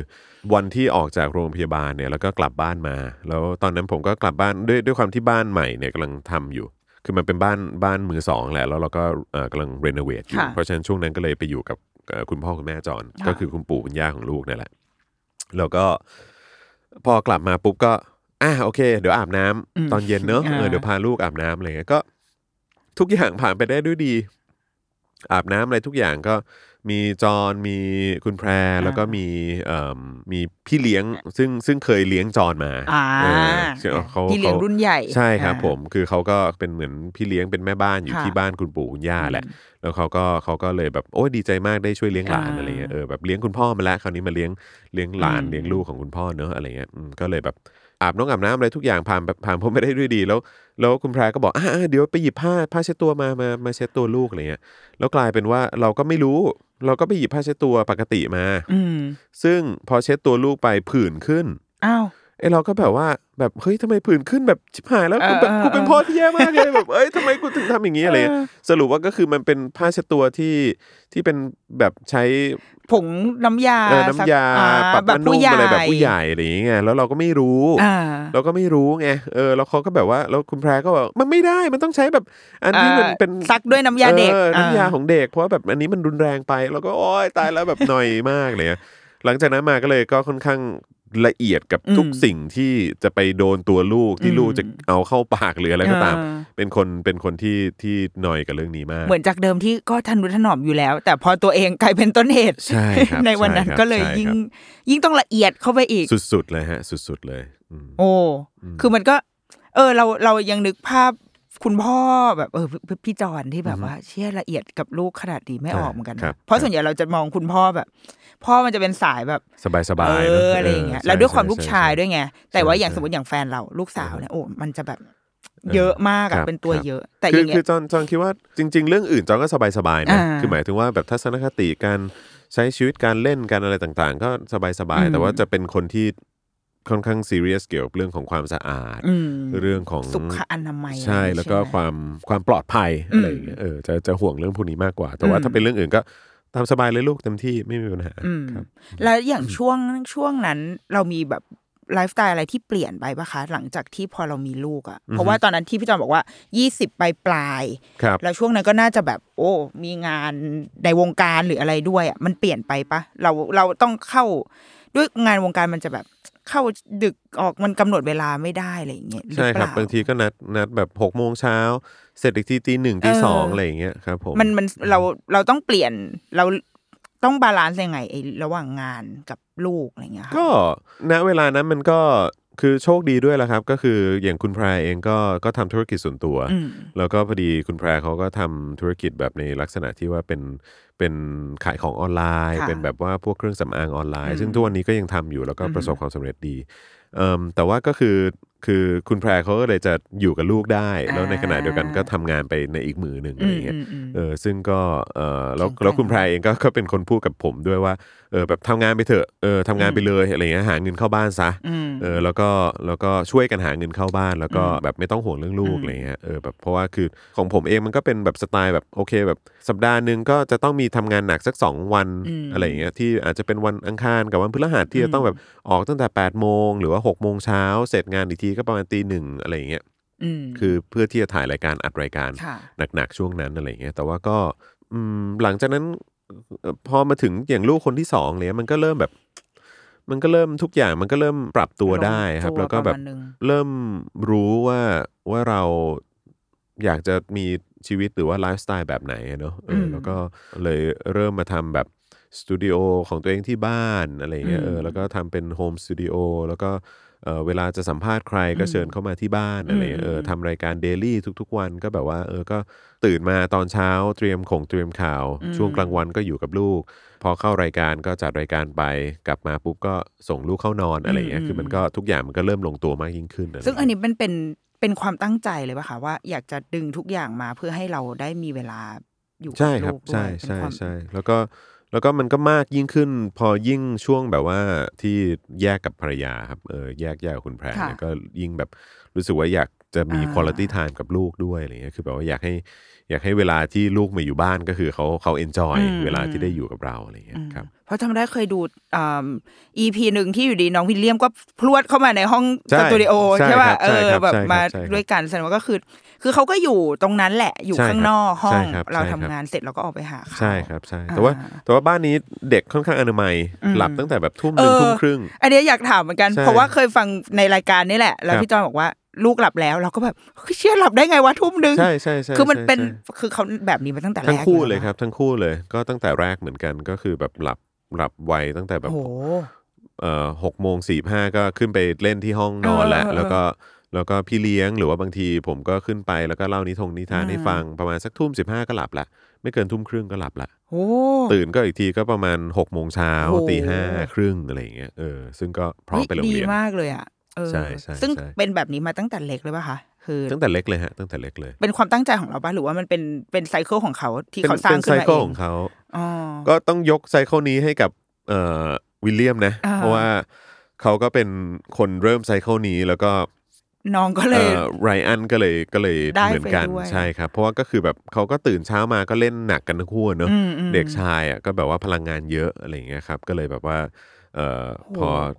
วันที่ออกจากโรงพยาบาลเนี่ยแล้วก็กลับบ้านมาแล้วตอนนั้นผมก็กลับบ้านด้วยความที่บ้านใหม่เนี่ยกำลังทำอยู่คือมันเป็นบ้านมือสองแหละแล้วเราก็กำลังรีโนเวทอยู่เพราะฉะนั้นช่วงนั้นก็เลยไปอยู่กับคุณพ่อคุณแม่จอนก็คือคุณปู่คุณย่าของลูกนั่นแหละแล้วก็พอกลับมาปุ๊บก็โอเคเดี๋ยวอาบน้ำตอนเย็นเนอะเดี๋ยวพาลูกอาบน้ำอะไรเงี้ยก็ทุกอย่างผ่านไปได้ด้วยดีอาบน้ำอะไรทุกอย่างก็มีจอนมีคุณแพรแล้วก็มีพี่เลี้ยงซึ่งเคยเลี้ยงจอนมาพี่เลี้ยงรุ่นใหญ่ใช่ครับผมคือเขาก็เป็นเหมือนพี่เลี้ยงเป็นแม่บ้านอยู่ที่บ้านคุณปู่คุณย่าแหละแล้วเขาก็เลยแบบโอ้ยดีใจมากได้ช่วยเลี้ยงหลานอะไรเงี้ยแบบเลี้ยงคุณพ่อมาแล้วคราวนี้มาเลี้ยงหลานเลี้ยงลูกของคุณพ่อเนอะอะไรเงี้ยก็เลยแบบอาบน้ำอะไรทุกอย่างผ่านผมไม่ได้ด้วยดีแล้วคุณแพรก็บอกเดี๋ยวไปหยิบผ้าเช็ดตัวมาเช็ดตัวลูกอะไรเงี้ยแล้วกลายเป็นว่าเราก็ไปหยิบผ้าเช็ดตัวปกติมาซึ่งพอเช็ดตัวลูกไปผื่นขึ้นเราก็แบบว่าแบบเฮ้ยทำไมผื่นขึ้นแบบชิบหายแล้วกูเป็นพ่อที่แย่มากเลยแบบเอ้ยทำไมกูถึงทำอย่างนี้อะไรสรุปว่าก็คือมันเป็นผ้าเช็ดตัวที่เป็นแบบใช้ผงน้ำยาปรับนุ่มอะไรแบบผู้ใหญ่อะไรอย่างเงี้ยแล้วเราก็ไม่รู้ไงแล้วเขาก็แบบว่าแล้วคุณแพรก็บอกมันไม่ได้มันต้องใช้แบบอันที่มันเป็นซักด้วยน้ำยาเด็กน้ำยาของเด็กเพราะแบบอันนี้มันรุนแรงไปแล้วก็โอ๊ยตายแล้วแบบหน่อยมากเลยหลังจากนั้นมาก็เลยก็ค่อนข้างละเอียดกับทุกสิ่งที่จะไปโดนตัวลูกที่ลูกจะเอาเข้าปากหรืออะไรก็ตามเป็นคนที่หน่อยกับเรื่องนี้มากเหมือนจากเดิมที่ก็ทนุถนอมอยู่แล้วแต่พอตัวเองกลายเป็นต้นเหตุ ในวันนั้นก็เลยยิ่งต้องละเอียดเข้าไปอีกสุดๆเลยฮะสุดๆเลยโอ้คือมันก็เรายังนึกภาพคุณพ่อแบบพี่จอนที่แบบว่าเชี่ยละเอียดกับลูกขนาดดีไม่ออกเหมือนกันเพราะส่วนใหญ่เราจะมองคุณพ่อแบบพ่อมันจะเป็นสายแบบสบายๆอะไรอย่างเงี้ยแล้วด้วยความลูกชายด้วยไงแต่ว่าอย่างสมมติอย่างแฟนเราลูกสาวเนี่ยโอ้มันจะแบบเยอะมากอ่ะเป็นตัวเยอะแต่อย่างเงี้ยคือจอนคิดว่าจริงๆเรื่องอื่นจอนก็สบายๆนะคือหมายถึงว่าแบบทัศนคติการใช้ชีวิตการเล่นการอะไรต่างๆก็สบายๆแต่ว่าจะเป็นคนที่ค่อนข้างซีเรียสเกี่ยวกับเรื่องของความสะอาดเรื่องของสุขอนามัยใช่แล้วก็ความปลอดภัยอะไรอย่างเงี้ยจะห่วงเรื่องพวกนี้มากกว่าแต่ว่าถ้าเป็นเรื่องอื่นก็ ตามสบายเลยลูกเต็มที่ไม่มีปัญหาครับแล้วอย่างช่วงนั้นเรามีแบบไลฟ์สไตล์อะไรที่เปลี่ยนไปปะคะหลังจากที่พอเรามีลูกอ่ะเพราะว่าตอนนั้นที่พี่จอมบอกว่า20ปลายแล้วช่วงนั้นก็น่าจะแบบโอ้มีงานในวงการหรืออะไรด้วยอ่ะมันเปลี่ยนไปปะเราต้องเข้าด้วยงานวงการมันจะแบบเข้าดึกออกมันกำหนดเวลาไม่ได้อะไรอย่างเงี้ยใช่ครับบางทีก็นัดแบบ 6:00 นเสร็จอีกที 1:00 น 2:00 นอะไรอย่างเงี้ยครับผมมันเราต้องเปลี่ยนเราต้องบาลานซ์ยังไงระหว่างงานกับลูกอะไรเงี้ยค่ะก็ณเวลานั้นมันก็คือโชคดีด้วยแหละครับก็คืออย่างคุณแพรเองก็ทำธุรกิจส่วนตัวแล้วก็พอดีคุณแพรเขาก็ทำธุรกิจแบบในลักษณะที่ว่าเป็นขายของออนไลน์เป็นแบบว่าพวกเครื่องสำอางออนไลน์ซึ่งทุกวันนี้ก็ยังทำอยู่แล้วก็ประสบความสำเร็จดีแต่ว่าก็คือคุณแพรเขาก็เลยจะอยู่กับลูกได้แล้วในขณะเดียวกันก็ทำงานไปในอีกมือหนึ่งอะไรเงี้ยซึ่งก็แล้วคุณแพรเองก็เป็นคนพูดกับผมด้วยว่าแบบทำงานไปเถอะทำงานไปเลยอะไรเงี้ยหาเงินเข้าบ้านซะแล้วก็ช่วยกันหาเงินเข้าบ้านแล้วก็แบบไม่ต้องห่วงเรื่องลูกอะไรเงี้ยแบบเพราะว่าคือของผมเองมันก็เป็นแบบสไตล์แบบโอเคแบบสัปดาห์นึงก็จะต้องมีทำงานหนักสัก2วันอะไรเงี้ยที่อาจจะเป็นวันอังคารกับวันพฤหัสที่จะต้องแบบออกตั้งแต่ 8:00 นหรือว่า 6:00 นเสร็จงานอีกทีก็ประมาณ 1:00 นอะไรอย่างเงี้ยคือเพื่อที่จะถ่ายรายการอัดรายการหนักๆช่วงนั้นอะไรอย่างเงี้ยแต่ว่าก็หลังจากนั้นพอมาถึงอย่างลูกคนที่2เนี่ยมันก็เริ่มแบบมันก็เริ่มทุกอย่างมันก็เริ่มปรับตัวได้ครับแล้วก็แบบเริ่มรู้ว่าเราอยากจะมีชีวิตหรือว่าไลฟ์สไตล์แบบไหนเนาะแล้วก็เลยเริ่มมาทำแบบสตูดิโอของตัวเองที่บ้านอะไรอย่างเงี้ยแล้วก็ทำเป็นโฮมสตูดิโอแล้วก็เวลาจะสัมภาษณ์ใครก็เชิญเข้ามาที่บ้านอะไรทำรายการเดลี่ทุกๆวันก็แบบว่าก็ตื่นมาตอนเช้าเตรียมข่าวช่วงกลางวันก็อยู่กับลูกพอเข้ารายการก็จัดรายการไปกลับมาปุ๊บก็ส่งลูกเข้านอนอะไรอย่างเงี้ยคือมันก็ทุกอย่างมันก็เริ่มลงตัวมากยิ่งขึ้นซึ่งอันนี้มันเป็นความตั้งใจเลยป่ะคะว่าอยากจะดึงทุกอย่างมาเพื่อให้เราได้มีเวลาอยู่กับลูกใช่ครับใช่ๆแล้วก็มันก็มากยิ่งขึ้นพอยิ่งช่วงแบบว่าที่แยกกับภรรยาครับแยกกับคุณแพรเนี่ยก็ยิ่งแบบรู้สึกว่าอยากจะมีquality timeกับลูกด้วยอะไรเงี้ยคือแบบว่าอยากให้เวลาที่ลูกมาอยู่บ้านก็คือเขา enjoy เวลาที่ได้อยู่กับเราอะไรเงี้ยครับเพราะจำได้เคยดูEP นึงที่อยู่ดีน้องวิลเลียมก็พรวดเข้ามาในห้องสตูดิโอใช่ป่ะแบบมาด้วยกันแสดงว่าก็คือเขาก็อยู่ตรงนั้นแหละอยู่ข้างนอกห้องเราทำงานเสร็จเราก็ออกไปหาเขาใช่ครับใช่แต่ว่าบ้านนี้เด็กค่อนข้างอนามัยหลับตั้งแต่แบบ 22:00 น อันนี้อยากถามเหมือนกันเพราะว่าเคยฟังในรายการนี่แหละแล้วพี่จอยบอกว่าลูกหลับแล้วเราก็แบบเชื่อหลับได้ไงวะ 22:00 นใช่ใช่ใช่คือมันเป็นคือเขาแบบนี้มาตั้งแต่แรกทั้งคู่เลยครับทั้งคู่เลยก็ตั้งแต่แรกเหมือนกันก็คือแบบหลับไวตั้งแต่แบบ6:45 นก็ขึ้นไปเล่นที่ห้องนอนแล้วก็พี่เลี้ยงหรือว่าบางทีผมก็ขึ้นไปแล้วก็เล่านิทานให้ฟังประมาณสัก 22:15 นก็หลับละไม่เกิน 22:30 นก็หลับละตื่นก็อีกทีก็ประมาณ 6:00 น 05:30 นอะไรอย่างเงี้ยซึ่งก็พร้อมไปโรงเรียนดีมากเลยอ่ะใช่ๆซึ่งเป็นแบบนี้มาตั้งแต่เล็กเลยป่ะคะคือตั้งแต่เล็กเลยฮะตั้งแต่เล็กเลยเป็นความตั้งใจของเราป่ะหรือว่ามันเป็นไซเคิลของเขาที่เขาสร้างขึ้นมาเองเป็นไซเคิลของเขาก็ต้องยกไซเคิลนี้ให้กับวิลเลียมนะเพราะว่าเขาก็เป็นคนเริ่มไซเคิลนี้แล้วก็น้องก็เลยไรอันก็เลยเหมือนกันใช่ครับเพราะว่าก็คือแบบเขาก็ตื่นเช้ามาก็เล่นหนักกันทั้งคู่เนอะเด็กชายอ่ะก็แบบว่าพลังงานเยอะอะไรอย่างเงี้ยครับก็เลยแบบว่า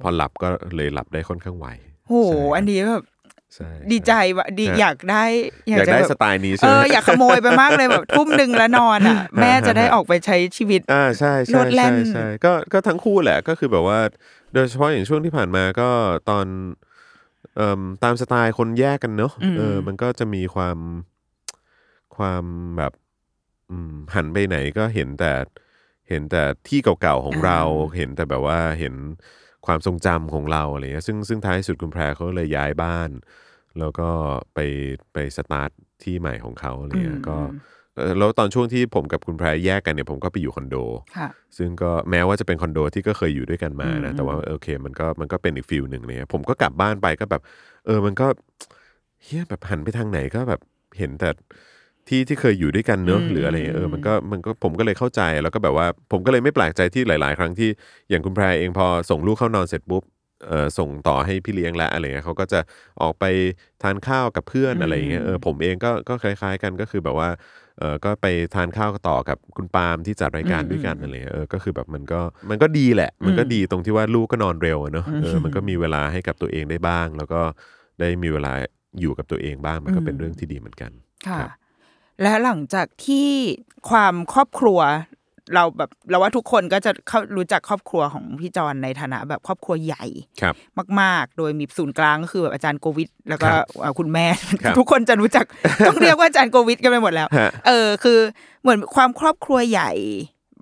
พอหลับก็เลยหลับได้ค่อนข้างไวโอ้โหอันนี้แบบดีใจว่ะอยากได้สไตล์นี้ใช่ไหมอยากขโมยไปมากเลยแบบ 22:00 นแล้วนอนอ่ะแม่จะได้ออกไปใช้ชีวิตใช่ๆใช่ๆก็ทั้งคู่แหละก็คือแบบว่าโดยเฉพาะอย่างช่วงที่ผ่านมาก็ตอนตามสไตล์คนแยกกันเนอะมันก็จะมีความแบบหันไปไหนก็เห็นแต่ที่เก่าๆของเราเห็นแต่แบบว่าเห็นความทรงจำของเราอะไรเงี้ยซึ่งท้ายสุดคุณแพรเขาเลยย้ายบ้านแล้วก็ไปสตาร์ทที่ใหม่ของเขาอะไรเงี้ยก็แล้วตอนช่วงที่ผมกับคุณแพรแยกกันเนี่ยผมก็ไปอยู่คอนโดซึ่งก็แม้ว่าจะเป็นคอนโดที่ก็เคยอยู่ด้วยกันมานะแต่ว่าโอเคมันก็เป็นอีกฟีลหนึ่งเนี่ยผมก็กลับบ้านไปก็แบบมันก็เฮียแบบหันไปทางไหนก็แบบเห็นแต่ที่เคยอยู่ด้วยกันเนอะหรืออะไรมันก็ผมก็เลยเข้าใจแล้วก็แบบว่าผมก็เลยไม่แปลกใจที่หลายๆครั้งที่อย่างคุณแพรเองพอส่งลูกเข้านอนเสร็จปุ๊บส่งต่อให้พี่เลี้ยงและอะไรเงี้ยเขาก็จะออกไปทานข้าวกับเพื่อนอะไรเงี้ยผมเองก็คล้ายๆกันก็คือแบบว่า ก็ไปทานข้าวต่อกับคุณปาล์มที่จัดรายการด้วยกันอะไรก็คือแบบมันก็ดีแหละมันก็ดีตรงที่ว่าลูกก็นอนเร็วเนอะมันก็มีเวลาให้กับตัวเองได้บ้างแล้วก็ได้มีเวลาอยู่กับตัวเองบ้างมันก็เป็นเรื่องที่ดีเหมือนกันค่ะและหลังจากที่ความครอบครัวเราว่าทุกคนก็จะรู้จักครอบครัวของพี่จอนในฐานะแบบครอบครัวใหญ่มากๆโดยมีศูนย์กลางก็คือแบบอาจารย์โควิดแล้วก็คุณแม่ทุกคนจะรู้จักต้องเรียกว่าอาจารย์โควิดกันไปหมดแล้วคือเหมือนความครอบครัวใหญ่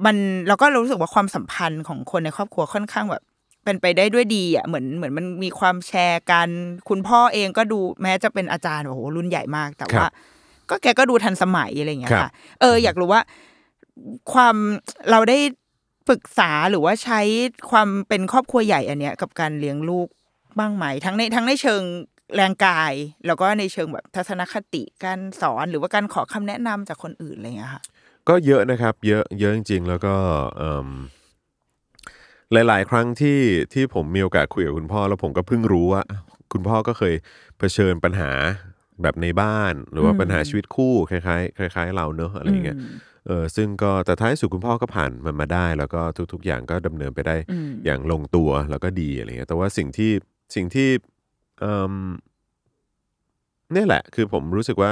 มันเราก็รู้สึกว่าความสัมพันธ์ของคนในครอบครัวค่อนข้างแบบเป็นไปได้ด้วยดีอ่ะเหมือนมันมีความแชร์กันคุณพ่อเองก็ดูแม้จะเป็นอาจารย์โอ้โหรุ่นใหญ่มากแต่ว่าก็แกก็ดูทันสมัยอะไรอย่างเงี้ยค่ะอยากรู้ว่าความเราได้ปรึกษาหรือว่าใช้ความเป็นครอบครัวใหญ่อันเนี้ยกับการเลี้ยงลูกบ้างไหมทั้งในเชิงแรงกายแล้วก็ในเชิงแบบทัศนคติการสอนหรือว่าการขอคำแนะนำจากคนอื่นอะไรอย่างเงี้ยค่ะก็เยอะนะครับเยอะจริงๆแล้วก็หลายๆครั้งที่ผมมีโอกาสคุยกับคุณพ่อแล้วผมก็เพิ่งรู้ว่าคุณพ่อก็เคยเผชิญปัญหาแบบในบ้านหรือว่าปัญหาชีวิตคู่คล้ายๆเราเนอะอะไรเงี้ยซึ่งก็แต่ท้ายสุดคุณพ่อก็ผ่านมันมาได้แล้วก็ทุกๆอย่างก็ดำเนินไปได้อย่างลงตัวแล้วก็ดีอะไรเงี้ยแต่ว่าสิ่งที่นี่แหละคือผมรู้สึกว่า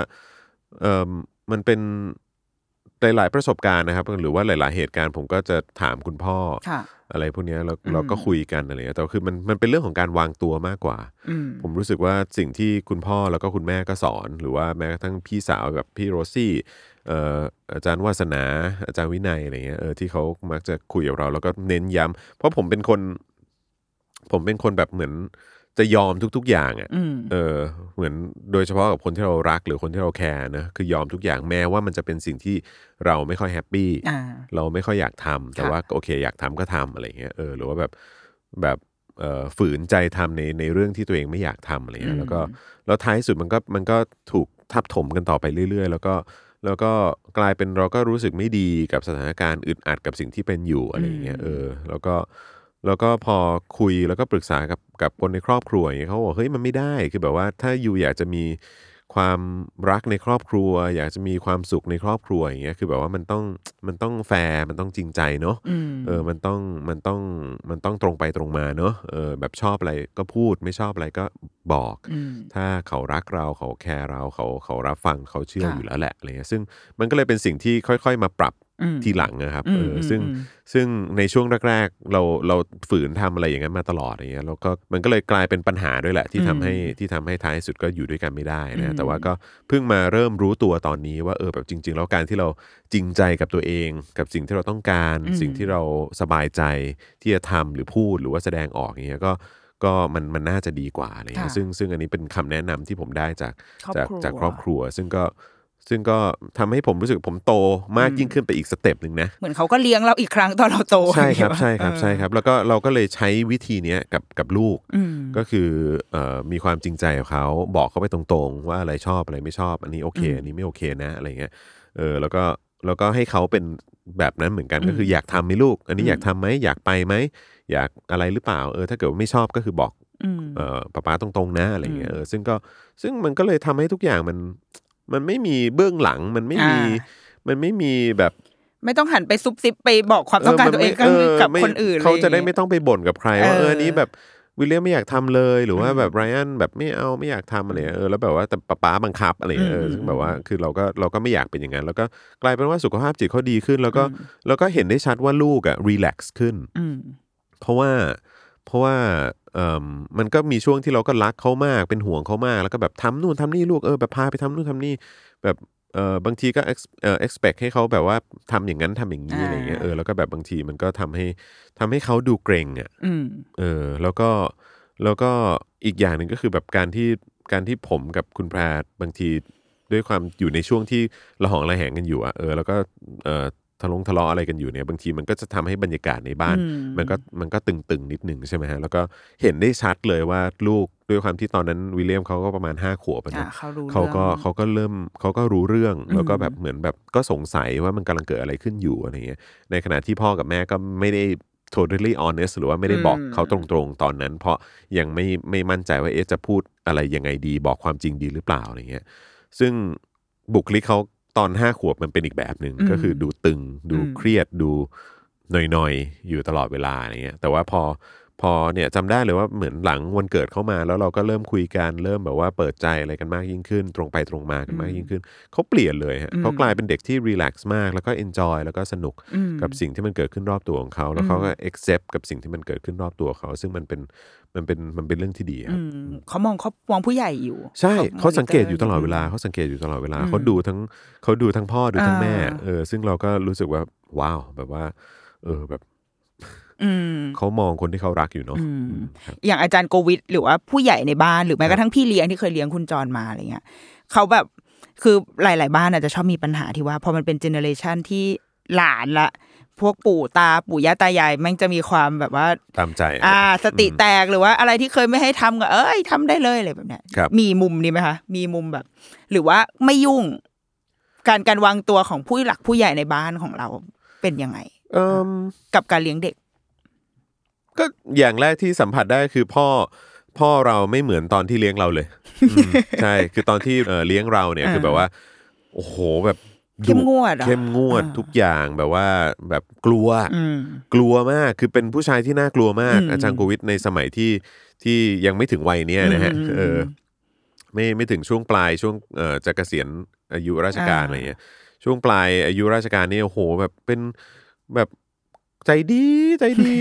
มันเป็นหลายๆประสบการณ์นะครับหรือว่าหลายๆเหตุการณ์ผมก็จะถามคุณพ่ออะไรพวกนี้เราก็คุยกันอะไรแต่คือมันเป็นเรื่องของการวางตัวมากกว่าผมรู้สึกว่าสิ่งที่คุณพ่อแล้วก็คุณแม่ก็สอนหรือว่าแม้กระทั่งพี่สาวแบบพี่โรซี่อาจารย์วาสนาอาจารย์วินัยอะไรเงี้ยที่เขามักจะคุยกับเราแล้วก็เน้นย้ำเพราะผมเป็นคนแบบเหมือนจะยอมทุกๆอย่างอ่ะเหมือนโดยเฉพาะกับคนที่เรารักหรือคนที่เราแคร์นะคือยอมทุกอย่างแม้ว่ามันจะเป็นสิ่งที่เราไม่ค่อยแฮปปี้เราไม่ค่อยอยากทำแต่ว่าโอเคอยากทำก็ทำอะไรเงี้ยหรือว่าแบบฝืนใจทำในเรื่องที่ตัวเองไม่อยากทำอะไรเงี้ยแล้วท้ายสุดมันก็ถูกทับถมกันต่อไปเรื่อยๆแล้วก็กลายเป็นเราก็รู้สึกไม่ดีกับสถานการณ์อึดอัดกับสิ่งที่เป็นอยู่อะไรเงี้ยแล้วก็พอคุยแล้วก็ปรึกษากับคนในครอบครัวอย่างเงี้ยเขาบอกเฮ้ยมันไม่ได้คือแบบว่าถ้าอยู่อยากจะมีความรักในครอบครัวอยากจะมีความสุขในครอบครัวอย่างเงี้ยคือแบบว่ามันต้องแฟร์มันต้องจริงใจเนาะมันต้องตรงไปตรงมาเนาะแบบชอบอะไรก็พูดไม่ชอบอะไรก็บอกถ้าเขารักเราเขาแคร์เราเขารับฟังเขาเชื่ออยู่แล้วแหละอะไรเงี้ยซึ่งมันก็เลยเป็นสิ่งที่ค่อยๆมาปรับทีหลังนะครับซึ่งในช่วงแรกๆเราฝืนทำอะไรอย่างนั้นมาตลอดอย่างเงี้ยแล้วก็มันก็เลยกลายเป็นปัญหาด้วยแหละที่ทำให้ท้ายสุดก็อยู่ด้วยกันไม่ได้นะแต่ว่าก็เพิ่งมาเริ่มรู้ตัวตอนนี้ว่าแบบจริงๆแล้วการที่เราจริงใจกับตัวเองกับสิ่งที่เราต้องการสิ่งที่เราสบายใจที่จะทำหรือพูดหรือว่าแสดงออกอย่างเงี้ยก็มันน่าจะดีกว่าอะไรเงี้ยซึ่งอันนี้เป็นคำแนะนำที่ผมได้จากครอบครัวซึ่งก็ทำให้ผมรู้สึกผมโตมากยิ่งขึ้นไปอีกสเต็ปนึงนะเหมือนเขาก็เลี้ยงเราอีกครั้งตอนเราโตใช่ครับใช่ครับใช่ครับแล้วก็เราก็เลยใช้วิธีนี้กับลูกก็คือมีความจริงใจกับเขาบอกเขาไปตรงๆว่าอะไรชอบอะไรไม่ชอบอันนี้โอเคอันนี้ไม่โอเคนะอะไรเงี้ยแล้วก็ให้เขาเป็นแบบนั้นเหมือนกันก็คืออยากทำไหมลูกอันนี้อยากทำไหมอยากไปไหมอยากอะไรหรือเปล่าถ้าเกิดว่าไม่ชอบก็คือบอกป๊าๆตรงๆนะอะไรเงี้ยซึ่งมันก็เลยทำให้ทุกอย่างมันไม่มีเบื้องหลังมันไม่มีแบบไม่ต้องหันไปซุบซิบไปบอกความต้องการตัวเองกับคนอื่นเขาจะได้ไม่ต้องไปบ่นกับใครว่านี้แบบวิลเลียมไม่อยากทำเลยหรือว่าแบบไรอันแบบไม่อยากทำอะไรแล้วแบบว่าแต่ป๊าบังคับอะไรซึ่งแบบว่าคือเราก็ไม่อยากเป็นอย่างนั้นแล้วก็กลายเป็นว่าสุขภาพจิตเขาดีขึ้นแล้วก็เห็นได้ชัดว่าลูกอะรีแลกซ์ขึ้นเพราะว่ามันก็มีช่วงที่เราก็รักเขามากเป็นห่วงเขามากแล้วก็แบบทำนู่นทำนี่ลูกแบบพาไปทำนู่นทำนี่แบบบางทีก็ expect ให้เขาแบบว่าทำอย่างนั้นทำอย่างนี้อะไรเงี้ยแล้วก็แบบบางทีมันก็ทำให้เขาดูเกรงอ่ะแล้วก็อีกอย่างหนึ่งก็คือแบบการที่ผมกับคุณแพรบางทีด้วยความอยู่ในช่วงที่ระหองระแหงกันอยู่อ่ะแล้วก็ทะเลาะอะไรกันอยู่เนี่ยบางทีมันก็จะทำให้บรรยากาศในบ้านมันก็ตึงๆนิดนึงใช่ไหมฮะแล้วก็เห็นได้ชัดเลยว่าลูกด้วยความที่ตอนนั้นวิลเลียมเขาก็ประมาณ5ขวบนะเขาก็เริ่มเขาก็รู้เรื่องแล้วก็แบบเหมือนแบบก็สงสัยว่ามันกำลังเกิดอะไรขึ้นอยู่อะไรเงี้ยในขณะที่พ่อกับแม่ก็ไม่ได้ totally honest หรือว่าไม่ได้บอกเขาตรงๆตอนนั้นเพราะยังไม่มั่นใจว่าจะพูดอะไรยังไงดีบอกความจริงดีหรือเปล่าอะไรเงี้ยซึ่งบุคลิกเขา ตอน5ขวบมันเป็นอีกแบบนึงก็คือดูตึงดูเครียดดูหน่อยๆอยู่ตลอดเวลาอะไรเงี้ยแต่ว่าพอเนี่ยจำได้เลยว่าเหมือนหลังวันเกิดเข้ามาแล้วเราก็เริ่มคุยกันเริ่มแบบว่าเปิดใจอะไรกันมากยิ่งขึ้นตรงไปตรงมากันมากยิ่งขึ้นเขาเปลี่ยนเลยฮะเขากลายเป็นเด็กที่รีแลกซ์มากแล้วก็เอนจอยแล้วก็สนุกกับสิ่งที่มันเกิดขึ้นรอบตัวของเขาแล้วเขาก็เอ็กเซปต์กับสิ่งที่มันเกิดขึ้นรอบตัวเขาซึ่งมันเป็นเรื่องที่ดีครับเขามองผู้ใหญ่อยู่ใช่เขาสังเกตอยู่ตลอดเวลาเขาสังเกตอยู่ตลอดเวลาเขาดูทั้งพ่อดูทั้งแม่ซึ่งเราก็รู้สึกว่าว้าวแบบว่าแบบเขามองคนที่เขารักอยู่เนาะอย่างอาจารย์โกวิทหรือว่าผู้ใหญ่ในบ้านหรือแม้กระทั่งพี่เลี้ยงที่เคยเลี้ยงคุณจรมาอะไรเงี้ยเขาแบบคือหลายๆบ้านอาจจะชอบมีปัญหาที่ว่าพอมันเป็นเจเนอเรชันที่หลานละพวกปู่ย่าตายายมันจะมีความแบบว่าตามใจสติแตกหรือว่าอะไรที่เคยไม่ให้ทำก็ทำได้เลยอะไรแบบเนี้ยมีมุมนี้ไหมคะมีมุมแบบหรือว่าไม่ยุ่งการวางตัวของผู้หลักผู้ใหญ่ในบ้านของเราเป็นยังไงกับการเลี้ยงเด็กก็อย่างแรกที่สัมผัสได้คือพ่อเราไม่เหมือนตอนที่เลี้ยงเราเลยใช่คือตอนที่เลี้ยงเราเนี่ยคือแบบว่าโอ้โหแบบเข้มงวดทุกอย่างแบบว่าแบบกลัวมากคือเป็นผู้ชายที่น่ากลัวมากอาจารย์โกวิทในสมัยที่ยังไม่ถึงวัยเนี้ยนะฮะไม่ถึงช่วงปลายช่วงจะเกษียณอายุราชการอะไรเงี้ยช่วงปลายอายุราชการนี่โอ้โหแบบเป็นแบบใจดี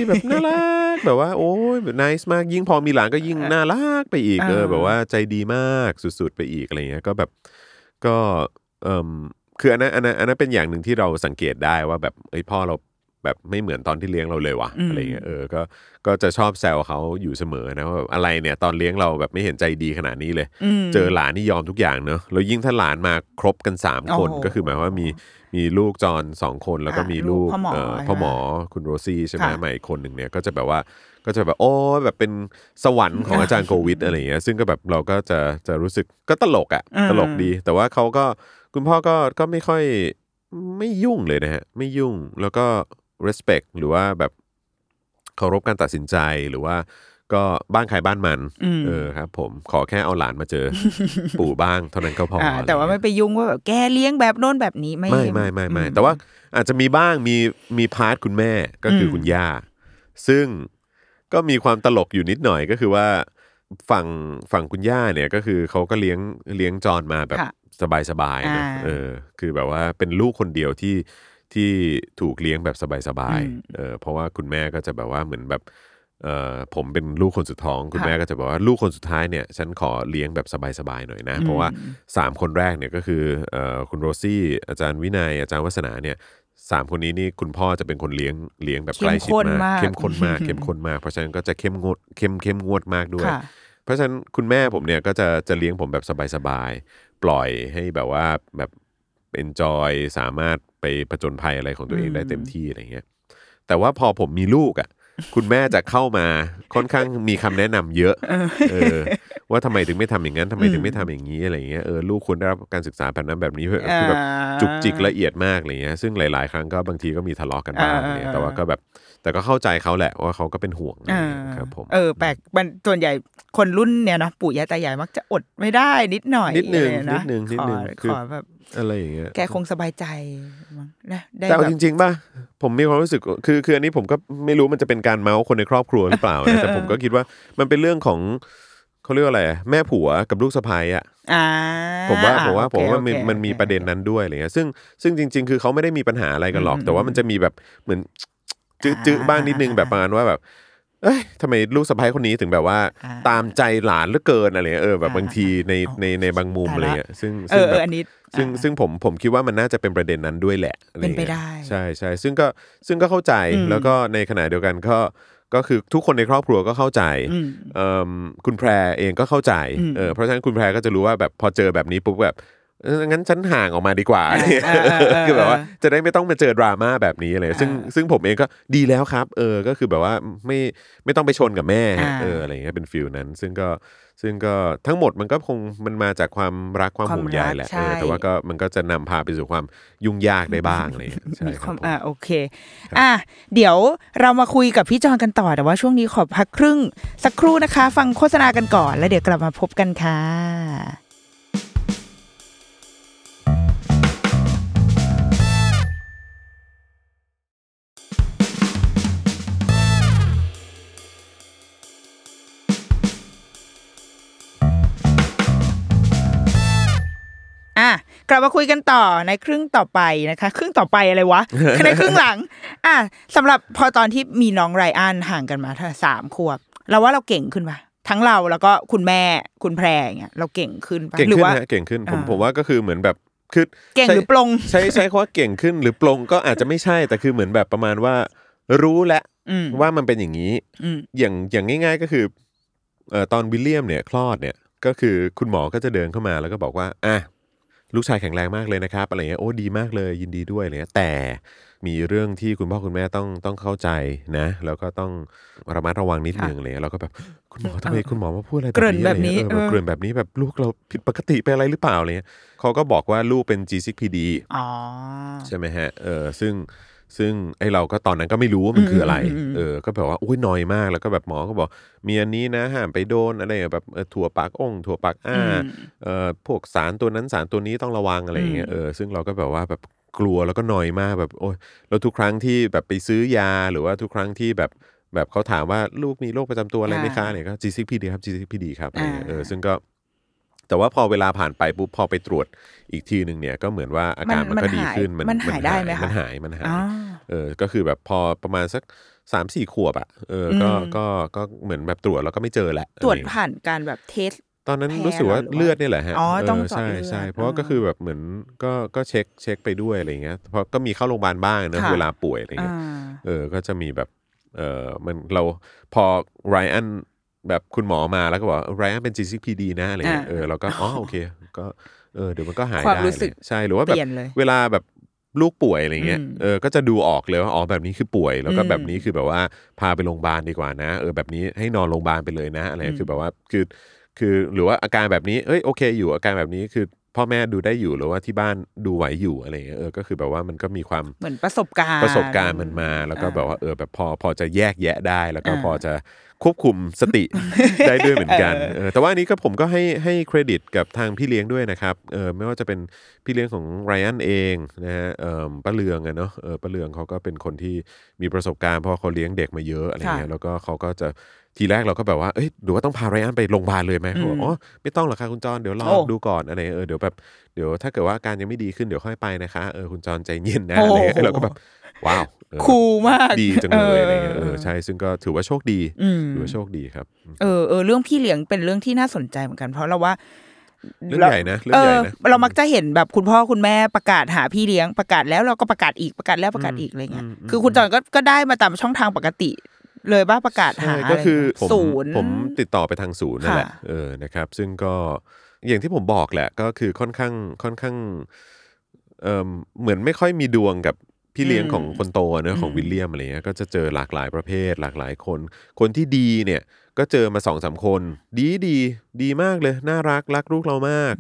แบบน่ารักแบบว่าโอ้ยแบบน่ารักมากยิ่งพอมีหลานก็ยิ่งน่ารักไปอีกแบบว่าใจดีมากสุดๆไปอีกอะไรเงี้ยก็แบบก็คืออันนั้นเป็นอย่างหนึ่งที่เราสังเกตได้ว่าแบบเอ้ยพ่อเราแบบไม่เหมือนตอนที่เลี้ยงเราเลยว่ะอะไรเงี้ยก็จะชอบแซวเขาอยู่เสมอนะว่าแบบอะไรเนี่ยตอนเลี้ยงเราแบบไม่เห็นใจดีขนาดนี้เลยเจอหลานนี่ยอมทุกอย่างเนอะแล้วยิ่งถ้าหลานมาครบกัน3คนก็คือหมายว่ามีลูกจอน2คนแล้วก็มีลูกพ่อหมอคุณโรซี่ใช่ไหมใหม่คนหนึ่งเนี่ยก็จะแบบโอ้แบบเป็นสวรรค์ของอาจารย์โควิดอะไรเงี้ยซึ่งก็แบบเราก็จะรู้สึกก็ตลกอะตลกดีแต่ว่าเขาก็คุณพ่อก็ไม่ค่อยไม่ยุ่งเลยนะฮะไม่ยุ่งแล้วก็ respect หรือว่าแบบเคารพการตัดสินใจหรือว่าก็บ้านใครบ้านมันครับผมขอแค่เอาหลานมาเจอ ปู่บ้างเท่านั้นก็พอแต่ว่าไม่ไปยุ่งว่าแบบแกเลี้ยงแบบโน่นแบบนี้ไม่แต่ว่าอาจจะมีบ้างมีพาร์ทคุณแม่ก็คือคุณย่าซึ่งก็มีความตลกอยู่นิดหน่อยก็คือว่าฝั่งคุณย่าเนี่ยก็คือเขาก็เลี้ยงจอนมาแบบสบายๆนะคือแบบว่าเป็นลูกคนเดียวที่ถูกเลี้ยงแบบสบายๆเพราะว่าคุณแม่ก็จะแบบว่าเหมือนแบบผมเป็นลูกคนสุดท้องคุณแม่ก็จะบอกว่าลูกคนสุดท้ายเนี่ยฉันขอเลี้ยงแบบสบายๆหน่อยนะเพราะว่า3คนแรกเนี่ยก็คือคุณโรซี่อาจารย์วินัยอาจารย์วัฒนาเนี่ย3คนนี้นี่คุณพ่อจะเป็นคนเลี้ยงแบบใกล้ชิดมากเข้มข้นมากเพราะฉะนั้นก็จะเข้มงวดมากด้วยเพราะฉะนั้นคุณแม่ผมเนี่ยก็จะเลี้ยงผมแบบสบายๆปล่อยให้แบบว่าแบบ enjoy สามารถไปผจญภัยอะไรของตัวเองได้เต็มที่อะไรเงี้ยแต่ว่าพอผมมีลูกอ่ะคุณแม่จะเข้ามาค่อนข้างมีคำแนะนำเยอะว่าทำไมถึงไม่ทำอย่างนั้นทำไมถึงไม่ทำอย่างนี้อะไรเงี้ยลูกควรได้รับการศึกษาแบบนั้นแบบนี้คือแบบจุกจิกละเอียดมากอะไรเงี้ยซึ่งหลายๆครั้งก็บางทีก็มีทะเลาะกันบ้างเนี่ยแต่ว่าก็แบบแต่ก็เข้าใจเขาแหละว่าเขาก็เป็นห่วงครับผมแปลกมันส่วนใหญ่คนรุ่นเนี่ยนะปู่ย่าตายายมักจะอดไม่ได้นิดหน่อยนิดนึงขอแบบอะไรอย่างเงี้ยแกคงสบายใจมั้งนะได้แต่จริงๆป่ะผมมีความรู้สึกคืออันนี้ผมก็ไม่รู้มันจะเป็นการเมาส์คนในครอบครัวหรือเปล่านะแต่ผมก็คิดว่ามันเป็นเรื่องของเขาเรียกอะไรแม่ผัวกับลูกสะใภ้อ่ะผมว่ามันมีประเด็นนั้นด้วยอะไรเงี้ยซึ่งจริงๆคือเขาไม่ได้มีปัญหาอะไรกันหรอกแต่ว่ามันจะมีแบบเหมือนจื้อบ้างนิดนึงแบบประมาณว่าแบบเอ้ยทำไมลูกสะใภ้คนนี้ถึงแบบว่าตามใจหลานเหลือเกินอะไรแบบบางทีในบางมุมอะไรเงี้ยซึ่งแบบซึ่งผมคิดว่ามันน่าจะเป็นประเด็นนั้นด้วยแหละเป็นไปได้ใช่ใช่ซึ่งก็เข้าใจแล้วก็ในขณะเดียวกันก็คือทุกคนในครอบครัวก็เข้าใจคุณแพรเองก็เข้าใจเพราะฉะนั้นคุณแพรก็จะรู้ว่าแบบพอเจอแบบนี้ปุ๊บแบบงั้นฉันห่างออกมาดีกว่าคือแบบว่าจะได้ไม่ต้องมาเจอดราม่าแบบนี้อะไรซึ่งผมเองก็ดีแล้วครับก็คือแบบว่าไม่ต้องไปชนกับแม่อะไรอย่างเงี้ยเป็นฟีลนั้นซึ่งก็ทั้งหมดมันก็คงมันมาจากความรักความห่วงใยแหละแต่ว่าก็มันก็จะนำพาไปสู่ความยุ่งยากได้บ้างอะไรอย่างเงี้ยใช่ครับโอเคเดี๋ยวเรามาคุยกับพี่จอนกันต่อแต่ว่าช่วงนี้ขอพักครึ่งสักครู่นะคะฟังโฆษณากันก่อนแล้วเดี๋ยวกลับมาพบกันค่ะ กลับมาคุยกันต่อในครึ่งต่อไปนะคะครึ่งต่อไปอะไรวะ ในครึ่งหลังสำหรับพอตอนที่มีน้องไรอันห่างกันมา3 ขวบเราว่าเราเก่งขึ้นป่ะทั้งเราแล้วก็คุณแม่คุณแพรอย่างเงี้ยเราเก่งขึ้นป่ะหรือว่าเก่งขึ้นผมว่าก็คือเหมือนแบบคือเก่งหรือปลงใช้คำว่าเก่งขึ้นหรือปลงก็อาจจะไม่ใช่แต่คือเหมือนแบบประมาณว่ารู้และว่ามันเป็นอย่างนี้อย่างง่ายๆก็คือตอนวิลเลียมเนี่ยคลอดเนี่ยก็คือคุณหมอก็จะเดินเข้ามาแล้วก็บอกว่าลูกชายแข็งแรงมากเลยนะครับอะไรเงี้ยโอ้ดีมากเลยยินดีด้วยอะไรเงี้ยแต่มีเรื่องที่คุณพ่อคุณแม่ต้องเข้าใจนะแล้วก็ต้องระมัดระวังนิดนึงเลยแล้วก็แบบคุณหมอทำไมคุณหมอมาพูดอะไรแบบนี้แบบเกริ่นแบบนี้แบบลูกเราผิดปกติไปอะไรหรือเปล่าอะไรเงี้ยเขาก็บอกว่าลูกเป็น G6PD ใช่ไหมฮะซึ่งไอเราก็ตอนนั้นก็ไม่รู้ว่ามันคืออะไรก็แบบว่าอุ้ยหน่อยมากแล้วก็แบบหมอก็บอกมีอันนี้นะห้ามไปโดนอะไรแบบถั่วปากองถั่วปากพวกสารตัวนั้นสารตัวนี้ต้องระวังอะไรอย่างเงี้ยซึ่งเราก็แบบว่าแบบกลัวแล้วก็หน่อยมากแบบโอ๊ยแล้วทุกครั้งที่แบบไปซื้อยาหรือว่าทุกครั้งที่แบบเขาถามว่าลูกมีโรคประจำตัวอะไรไหมคะเนี่ยก็ G6PD ครับ G6PD ครับซึ่งก็แต่ว่าพอเวลาผ่านไปปุ๊บพอไปตรวจอีกทีนึงเนี่ยก็เหมือนว่าอาการมันก็ดีขึ้นมันหายได้ไหมคะมันหายก็คือแบบพอประมาณสัก 3-4 ขวบอ่ะก็เหมือนแบบตรวจแล้วก็ไม่เจอแหละตรวจผ่านการแบบเทสตอนนั้นรู้สึกว่าเลือดนี่แหละฮะใช่ใช่เพราะก็คือแบบเหมือนก็เช็คไปด้วยอะไรเงี้ยเพราะก็มีเข้าโรงพยาบาลบ้างนะเวลาป่วยอะไรเงี้ยก็จะมีแบบมันเราพอไรอันแบบคุณหมอมาแล้วก็บอกไรอันเป็น G6PD นะอะไรเงี้ยเราก็อ๋อโอเคก็เดี๋ยวมันก็หายได้ใช่หรือว่าแบบเวลาแบบลูกป่วยอะไรเงี้ยก็จะดูออกเลยว่าอ๋อแบบนี้คือป่วยแล้วก็แบบนี้คือแบบว่าพาไปโรงพยาบาลดีกว่านะแบบนี้ให้นอนโรงพยาบาลไปเลยนะอะไรคือแบบว่าคือหรือว่าอาการแบบนี้เอ้ยโอเคอยู่อาการแบบนี้คือพ่อแม่ดูได้อยู่หรือว่าที่บ้านดูไหวอยู่อะไรเงี้ยก็คือแบบว่ามันก็มีความเหมือนประสบการณ์มันมาแล้วก็แบบว่าแบบพอจะแยกแยะได้แล้วก็พอจะควบคุมสติ ได้ด้วยเหมือนกันแต่ว่าอันนี้ก็ผมก็ให้เครดิตกับทางพี่เลี้ยงด้วยนะครับไม่ว่าจะเป็นพี่เลี้ยงของไรอันเองนะฮะป้าเลืองอ่ะเนาะป้าเลืองเขาก็เป็นคนที่มีประสบการณ์เพราะเขาเลี้ยงเด็กมาเยอะอะไรเงี้ยแล้วก็เขาก็จะทีแรกเราก็แบบว่าเอ้ยหรือว่าต้องพาไรอันไปโรงพยาบาลเลยไหมเขาบอกอ๋อไม่ต้องหรอกค่ะคุณจอนเดี๋ยวรอดูก่อนอะไรเดี๋ยวถ้าเกิดว่าอาการยังไม่ดีขึ้นเดี๋ยวค่อยไปนะคะคุณจอนใจเย็นนะอะไรเราก็แบบว้าวคูลมากดีจังเลยอะไรเงี้ยใช่ซึ่งก็ถือว่าโชคดีครับเรื่องพี่เลี้ยงเป็นเรื่องที่น่าสนใจเหมือนกันเพราะเราว่าเรื่องใหญ่นะเรามักจะเห็นแบบคุณพ่อคุณแม่ประกาศหาพี่เลี้ยงประกาศแล้วเราก็ประกาศอีกประกาศแล้วประกาศอีกอะไรเงี้ยคือคุณจอนก็ได้มาตามช่องทางปกติเลยว่าประกาศหาก็คือผมติดต่อไปทางศูนย์นั่นแหละนะครับซึ่งก็อย่างที่ผมบอกแหละก็คือค่อนข้างเหมือนไม่ค่อยมีดวงกับพี่เลี้ยงของคนโตเนอะของวิลเลียมอะไรเงี้ยก็จะเจอหลากหลายประเภทหลากหลายคนที่ดีเนี่ยก็เจอมา 2-3 คนดีมากเลยน่ารักลูกเรามาก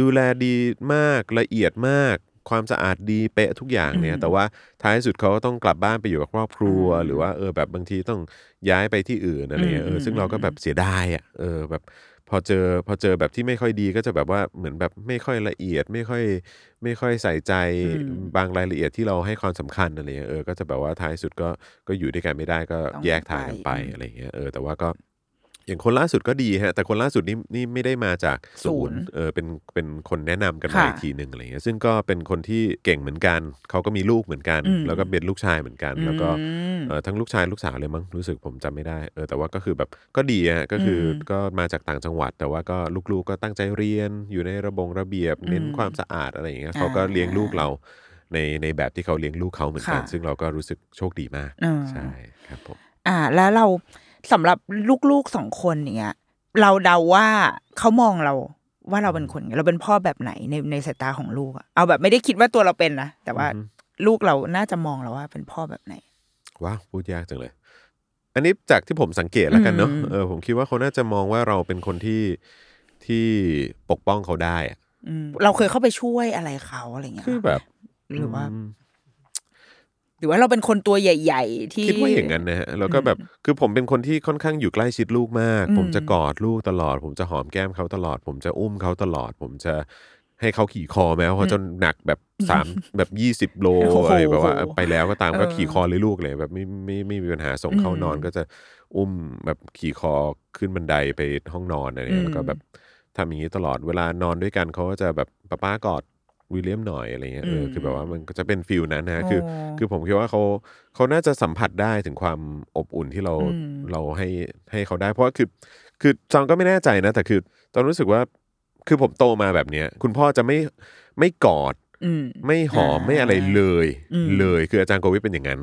ดูแลดีมากละเอียดมากความสะอาดดีเป๊ะทุกอย่างเนี่ยแต่ว่าท้ายสุดเขาต้องกลับบ้านไปอยู่กับครอบครัวหรือว่าแบบบางทีต้องย้ายไปที่อื่นอะไรเงี้ยซึ่งเราก็แบบเสียดายอ่ะแบบพอเจอแบบที่ไม่ค่อยดีก็จะแบบว่าเหมือนแบบไม่ค่อยละเอียดไม่ค่อยใส่ใจบางรายละเอียดที่เราให้ความสำคัญอะไรเงี้ยก็จะแบบว่าท้ายสุดก็อยู่ด้วยกันไม่ได้ก็แยกทางกันไปอะไรเงี้ยแต่ว่าก็อย่างคนล่าสุดก็ดีฮะแต่คนล่าสุดนี่ไม่ได้มาจากศูนย์เป็นคนแนะนำกันมาอีกทีนึงอะไรเงี้ยซึ่งก็เป็นคนที่เก่งเหมือนกันเขาก็มีลูกเหมือนกันแล้วก็เป็นลูกชายเหมือนกันแล้วก็ทั้งลูกชายลูกสาวเลยมั้งรู้สึกผมจำไม่ได้แต่ว่าก็คือแบบก็ดีฮะก็คือก็มาจากต่างจังหวัดแต่ว่าก็ลูกก็ตั้งใจเรียนอยู่ในระเบียบเน้นความสะอาดอะไรอย่างเงี้ยเขาก็เลี้ยงลูกเราในแบบที่เขาเลี้ยงลูกเขาเหมือนกันซึ่งเราก็รู้สึกโชคดีมากใช่ครับผมแล้วเราสำหรับลูกๆ2คนอย่างเงี้ยเราเดาว่าเขามองเราว่าเราเป็นคนเราเป็นพ่อแบบไหนในสายตาของลูกเอาแบบไม่ได้คิดว่าตัวเราเป็นนะแต่ว่าลูกเราน่าจะมองเราว่าเป็นพ่อแบบไหนว้าวพูดยากจังเลยอันนี้จากที่ผมสังเกตแล้วกันเนาะผมคิดว่าเขาน่าจะมองว่าเราเป็นคนที่ปกป้องเขาได้เราเคยเข้าไปช่วยอะไรเขาอะไรเงี้ยคือแบบหรือว่าเราเป็นคนตัวใหญ่ๆที่คิดว่าอย่างนั้นนะฮะแล้วก็แบบคือผมเป็นคนที่ค่อนข้างอยู่ใกล้ชิดลูกมากผมจะกอดลูกตลอดผมจะหอมแก้มเขาตลอดผมจะอุ้มเขาตลอดผมจะให้เขาขี่คอแม้ว่าเขาจะหนักแบบ3แบบ20 โลอะไรแบบว่าไปแล้วก็ตามก็ขี่คอเลยลูกเลยแบบไม่มีปัญหาส่งเข้านอนก็จะอุ้มแบบขี่คอขึ้นบันไดไปห้องนอนอะไรแล้วก็แบบ ทำอย่างนี้ตลอดเวลานอนด้วยกันเขาก็จะแบบป๊ากอดวิลเลียมหน่อยอะไรเงี้ยคือแบบว่ามันก็จะเป็นฟีลนั้นนะคือผมคิดว่าเขาน่าจะสัมผัสได้ถึงความอบอุ่นที่เราให้เขาได้เพราะคือจองก็ไม่แน่ใจนะแต่คือตอนรู้สึกว่าคือผมโตมาแบบเนี้ยคุณพ่อจะไม่กอดไม่หอมไม่อะไรเลยคืออาจารย์โกวิทเป็นอย่างนั้น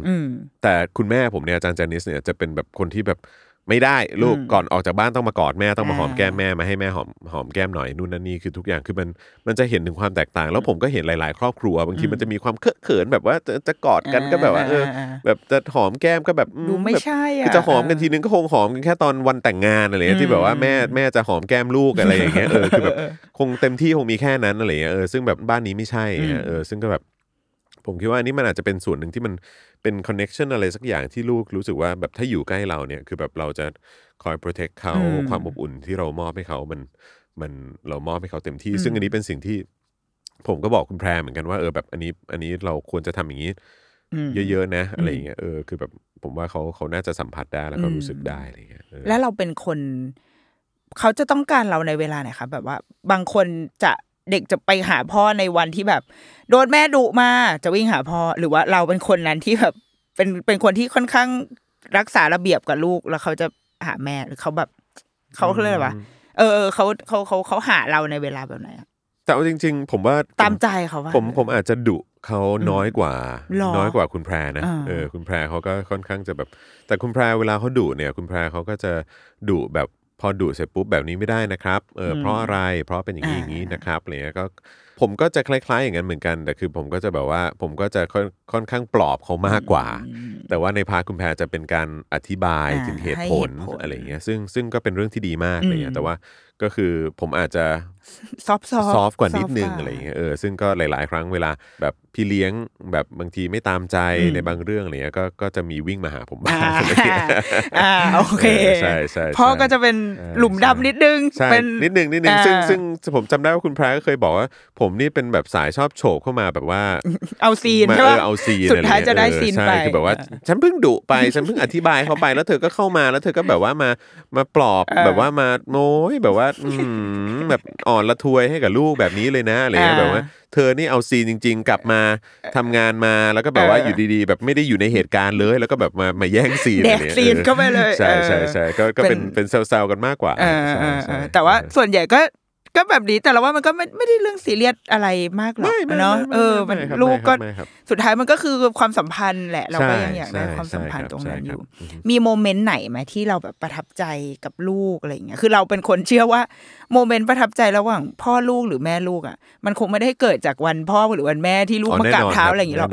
แต่คุณแม่ผมเนี่ยอาจารย์จานิสเนี่ยจะเป็นแบบคนที่แบบไม่ได้ลูกก่อนออกจากบ้านต้องมากอดแม่ต้องมาหอมแก้มแม่มาให้แม่หอมแก้มหน่อยนู่นนั่นนี่คือทุกอย่างคือมันจะเห็นถึงความแตกต่างแล้วผมก็เห็นหลายๆครอบครัวบางทีมันจะมีความเคอะเขินแบบว่าจะกอดกันก็แบบว่าแบบจะหอมแก้มก็แบบดูไม่ใช่อ่ะจะหอมกันทีนึงก็คงหอมกันแค่ตอนวันแต่งงานอะไรที่แบบว่าแม่จะหอมแก้มลูกอะไรอย่างเงี้ยคือแบบคงเต็มที่คงมีแค่นั้นอะไรอย่างเงี้ยซึ่งแบบบ้านนี้ไม่ใช่ซึ่งก็แบบผมคิดว่าอันนี้มันอาจจะเป็นส่วนหนึ่งที่มันเป็นคอนเนคชั่นอะไรสักอย่างที่ลูกรู้สึกว่าแบบถ้าอยู่ใกล้เราเนี่ยคือแบบเราจะคอยโปรเทคเขาความอบอุ่นที่เรามอบให้เขามันเรามอบให้เขาเต็มที่ซึ่งอันนี้เป็นสิ่งที่ผมก็บอกคุณแพรเหมือนกันว่าแบบอันนี้เราควรจะทำอย่างนี้เยอะๆนะอะไรอย่างเงี้ยคือแบบผมว่าเขาน่าจะสัมผัสได้แล้วก็รู้สึกได้อะไรอย่างเงี้ยแล้วเราเป็นคนเขาจะต้องการเราในเวลาไหนคะแบบว่าบางคนจะเด็กจะไปหาพ่อในวันที่แบบโดนแม่ดุมาจะวิ่งหาพ่อหรือว่าเราเป็นคนนั้นที่แบบเป็นคนที่ค่อนข้างรักษาระเบียบกับลูกแล้วเขาจะหาแม่หรือเขาแบบเขาเรียกอะไรวะเขาหาเราในเวลาแบบไหนแต่เอาจริงๆผมว่าตามใจเขาว่าผมอาจจะดุเขาน้อยกว่าคุณแพรนะคุณแพรเขาก็ค่อนข้างจะแบบแต่คุณแพรเวลาเขาดุเนี่ยคุณแพรเขาก็จะดุแบบพอดุเสร็จปุ๊บแบบนี้ไม่ได้นะครับเพราะอะไรเพราะเป็นอย่างนี้นะครับอะไรเงี้ยก็ผมก็จะคล้ายๆอย่างนั้นเหมือนกันแต่คือผมก็จะแบบว่าผมก็จะค่อนข้างปลอบเขามากกว่าแต่ว่าในพาร์ทคุณแพรจะเป็นการอธิบายถึงเหตุผลอะไรเงี้ยซึ่งก็เป็นเรื่องที่ดีมากอะไรเงี้ยแต่ว่าก็คือผมอาจจะซอฟต์กว่านิดนึงอะไรเงี้ยซึ่งก็หลายๆครั้งเวลาแบบพี่เลี้ยงแบบบางทีไม่ตามใจในบางเรื่องอะไรเงี้ยก็จะมีวิ่งมาหาผมบ้างโอเคใช่ใช่พ่อก็จะเป็นหลุมดำนิดนึงเป็นนิดนึงซึ่งผมจำได้ว่าคุณแพรก็เคยบอกว่าผมนี่เป็นแบบสายชอบโฉบเข้ามาแบบว่าเอาซีนใช่ป่ะสุดท้ายจะได้ซีนไปคือแบบว่าฉันเพิ่งดุไปฉันเพิ่งอธิบายเขาไปแล้วเธอก็เข้ามาแล้วเธอก็แบบว่ามาปลอบแบบว่ามาโม้ยแบบว่าแบบอ่อนละทวยให้กับลูกแบบนี้เลยนะอะไรอย่างเงี้ยแบบว่าเธอนี่เอาซีนจริงๆกลับมาทำงานมาแล้วก็แบบว่าอยู่ดีๆแบบไม่ได้อยู่ในเหตุการณ์เลยแล้วก็แบบมาแย่งซีนอะไรเนี่ยซีนเข้าไปเลยใช่ใช่ก็เป็นเซลล์กันมากกว่าแต่ว่าส่วนใหญ่ก็แบบนี้แต่เราว่ามันก็ไม่ได้เรื่องซีเรียสอะไรมากหรอกเนาะมันลูกก็สุดท้ายมันก็คือความสัมพันธ์แหละเราก็ยังอยากได้ความสัมพันธ์ตรงนั้นอยู่มีโมเมนต์ไหนไหมที่เราแบบประทับใจกับลูกอะไรอย่างเงี้ยคือเราเป็นคนเชื่อว่าโมเมนต์ประทับใจระหว่างพ่อลูกหรือแม่ลูกอ่ะมันคงไม่ได้เกิดจากวันพ่อหรือวันแม่ที่ลูกมากราบเท้าอะไรอย่างเงี้ยหรอก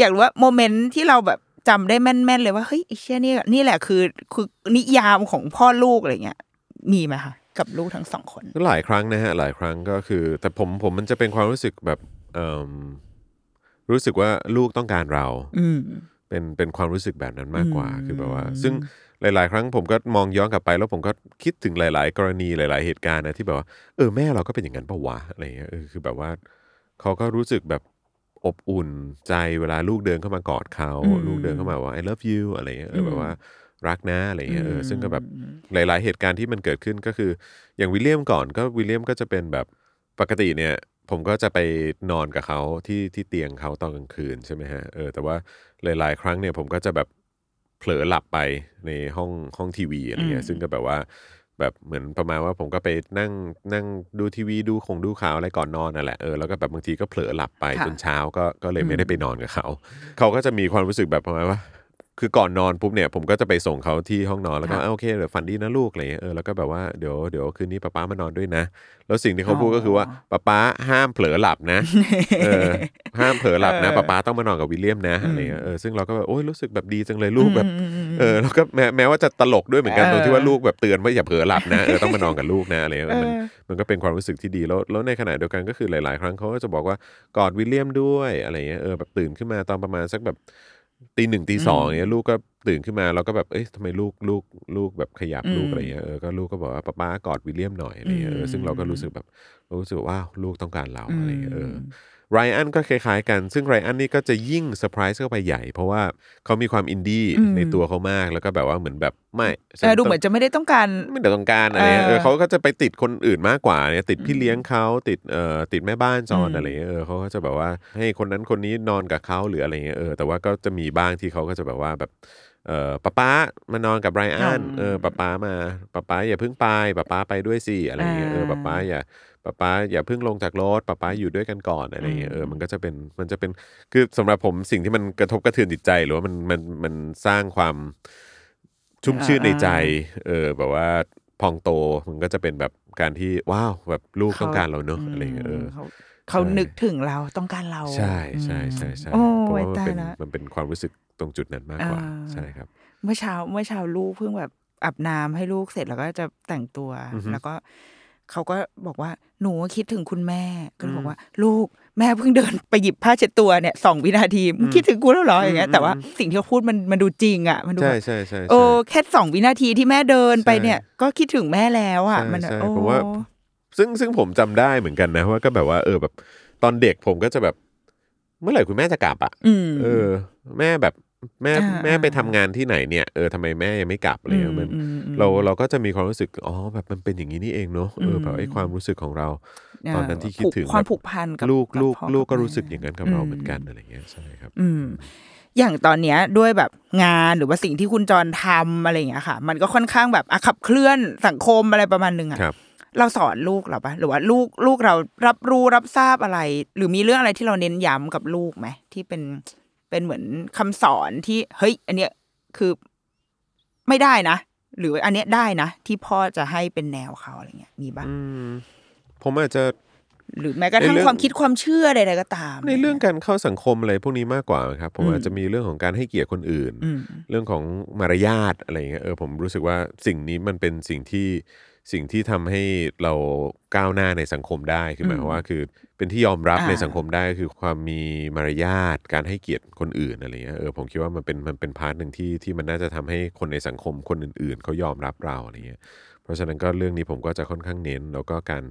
อยากรู้ว่าโมเมนต์ที่เราแบบจำได้แม่นๆเลยว่าเฮ้ยไอ้เชี่ยนี่แหละคือนิยามของพ่อลูกอะไรเงี้ยมีไหมคะกับลูกทั้งสองคนก็หลายครั้งนะฮะหลายครั้งก็คือแต่ผมมันจะเป็นความรู้สึกแบบรู้สึกว่าลูกต้องการเราเป็นความรู้สึกแบบนั้นมากกว่าคือแบบว่าซึ่งหลายๆครั้งผมก็มองย้อนกลับไปแล้วผมก็คิดถึงหลายๆกรณีหลายๆเหตุการณ์นะที่แบบว่าแม่เราก็เป็นอย่างนั้นปะวะอะไรเงี้ยคือแบบว่าเขาก็รู้สึกแบบอบอุ่นใจเวลาลูกเดินเข้ามากอดเขาลูกเดินเข้ามาว่า I love you อะไรเงี้ยแบบว่ารักนะอะไรเงี้ยซึ่งก็แบบหลายๆเหตุการณ์ที่มันเกิดขึ้นก็คืออย่างวิลเลียมก่อนก็วิลเลียมก็จะเป็นแบบปกติเนี่ยผมก็จะไปนอนกับเขาที่เตียงเขาตอนกลางคืนใช่ไหมฮะแต่ว่าหลายๆครั้งเนี่ยผมก็จะแบบเผลอหลับไปในห้องทีวีอะไรเงี้ยซึ่งก็แบบว่าแบบเหมือนประมาณว่าผมก็ไปนั่งดูทีวีดูของดูข่าวอะไรก่อนนอนนั่นแหละแล้วก็แบบบางทีก็เผลอหลับไปจนเช้าก็เลยไม่ได้ไปนอนกับเขาเขาก็จะมีความรู้สึกแบบประมาณว่าคือก่อนนอนปุ๊บเนี่ยผมก็จะไปส่งเขาที่ห้องนอนแล้วก็โอเคเดี๋ยวฝันดีนะลูกอะไรเงี้ยแล้วก็แบบว่าเดี๋ยวคืนนี้ป๊ามานอนด้วยนะแล้วสิ่งที่เขาพูดก็คือว่าป๊าห้ามเผลอหลับนะห้ามเผลอหลับนะป๊าต้องมานอนกับวิลเลียมนะอะไรเงี้ยซึ่งเราก็แบบโอ๊ยรู้สึกแบบดีจังเลยลูกแบบแล้วก็แม้ว่าจะตลกด้วยเหมือนกันตรงที่ว่าลูกแบบเตือนว่าอย่าเผลอหลับนะต้องมานอนกับลูกนะอะไรเงี้ยมันก็เป็นความรู้สึกที่ดีแล้วในขณะเดียวกันก็คือหลายๆครั้งเขาก็จะบอกว่ากอดวิลเลียมด้วยอะไรเงี้ยแบบตื่นขึ้นมาตอนประมาณสักแบบตีหนึ่งตีสองเนี่ยลูกก็ตื่นขึ้นมาเราก็แบบเอ๊ะทำไมลูกแบบขยับลูกอะไรเงี้ยก็ลูกก็บอกว่าป๊ากอดวิลเลียมหน่อยอะไรเงี้ยซึ่งเราก็รู้สึกแบบรู้สึกว่าลูกต้องการเราอะไรเงี้ย ไรอันก็คล้ายๆกันซึ่งไรอันนี่ก็จะยิ่งเซอร์ไพรส์เข้าไปใหญ่เพราะว่าเขามีความอินดี้ในตัวเขามากแล้วก็แบบว่าเหมือนแบบไม่ดูเหมือนจะไม่ได้ต้องการอะไรเขาก็จะไปติดคนอื่นมากกว่าเนี่ยติดพี่เลี้ยงเขาติดติดแม่บ้านจอนอะไรเขาก็จะแบบว่าให้คนนั้นคนนี้นอนกับเขาหรืออะไรเงี้ยแต่ว่าก็จะมีบ้างที่เขาก็จะแบบว่าแบบป๊ามานอนกับไรอันป๊าอย่าเพิ่งไปป๊าไปด้วยสิอะไรเงี้ยป๊าอย่าเพิ่งลงจากรถป๊าอยู่ด้วยกันก่อนอะไรเงี้ยมันก็จะเป็นคือสำหรับผมสิ่งที่มันกระทบกระเทือนจิตใจหรือว่ามันสร้างความชุ่มชื่นในใจแบบว่าพองโตมันก็จะเป็นแบบการที่ว้าวแบบลูกต้องการเราเนอะอะไรเงี้ยเขานึกถึงเราต้องการเราใช่ใช่ใช่ใช่เพราะว่ามันเป็นความรู้สึกตรงจุดนั้นมากกว่าใช่ครับเมื่อเช้าลูกเพิ่งแบบอาบน้ำให้ลูกเสร็จแล้วก็จะแต่งตัวแล้วก็เขาก็บอกว่าหนูคิดถึงคุณแม่ก็เลยบอกว่าลูกแม่เพิ่งเดินไปหยิบผ้าเช็ดตัวเนี่ย2วินาทีมึงคิดถึงกูแล้วเหรออย่างเงี้ยแต่ว่าสิ่งที่เขาพูดมันดูจริงอ่ะมันดูโอ้แค่2วินาทีที่แม่เดินไปเนี่ยก็คิดถึงแม่แล้วอ่ะมันโอ้ซึ่งผมจำได้เหมือนกันนะว่าก็แบบว่าแบบตอนเด็กผมก็จะแบบเมื่อไหร่คุณแม่จะกลับอ่ะแม่แบบแม่ไปทำงานที่ไหนเนี่ยทำไมแม่ยังไม่กลับอะไรเงี้ยมันเราก็จะมีความรู้สึกอ๋อแบบมันเป็นอย่างนี้นี่เองเนาะแบบไอ้ความรู้สึกของเราตอนนั้นที่คิดถึงความผูกพันกับลูกก็รู้สึกอย่างนั้นกับเราเหมือนกันอะไรเงี้ยใช่ครับอย่างตอนเนี้ยด้วยแบบงานหรือว่าสิ่งที่คุณจรทำอะไรเงี้ยค่ะมันก็ค่อนข้างแบบขับเคลื่อนสังคมอะไรประมาณนึงอ่ะเราสอนลูกเราปะหรือว่าลูกเรารับรู้รับทราบอะไรหรือมีเรื่องอะไรที่เราเน้นย้ำกับลูกไหมที่เป็นเหมือนคำสอนที่เฮ้ยอันเนี้ยคือไม่ได้นะหรืออันเนี้ยได้นะที่พ่อจะให้เป็นแนวเขาอะไรเงี้ยมีบ้างผมอาจจะหรือแม้กระทั่งความคิดความเชื่อใดๆก็ตามในเรื่องการเข้าสังคมอะไรพวกนี้มากกว่าครับผมอาจจะมีเรื่องของการให้เกียรติคนอื่นเรื่องของมารยาทอะไรเงี้ยผมรู้สึกว่าสิ่งนี้มันเป็นสิ่งที่ทำให้เราก้าวหน้าในสังคมได้คือหมายความว่าคือเป็นที่ยอมรับในสังคมได้คือความมีมารยาทการให้เกียรติคนอื่นอะไรเงี้ยผมคิดว่ามันเป็นพาร์ทนึงที่มันน่าจะทำให้คนในสังคมคนอื่นๆเขายอมรับเราอะไรเงี้ยเพราะฉะนั้นก็เรื่องนี้ผมก็จะค่อนข้างเน้นแล้วก็การ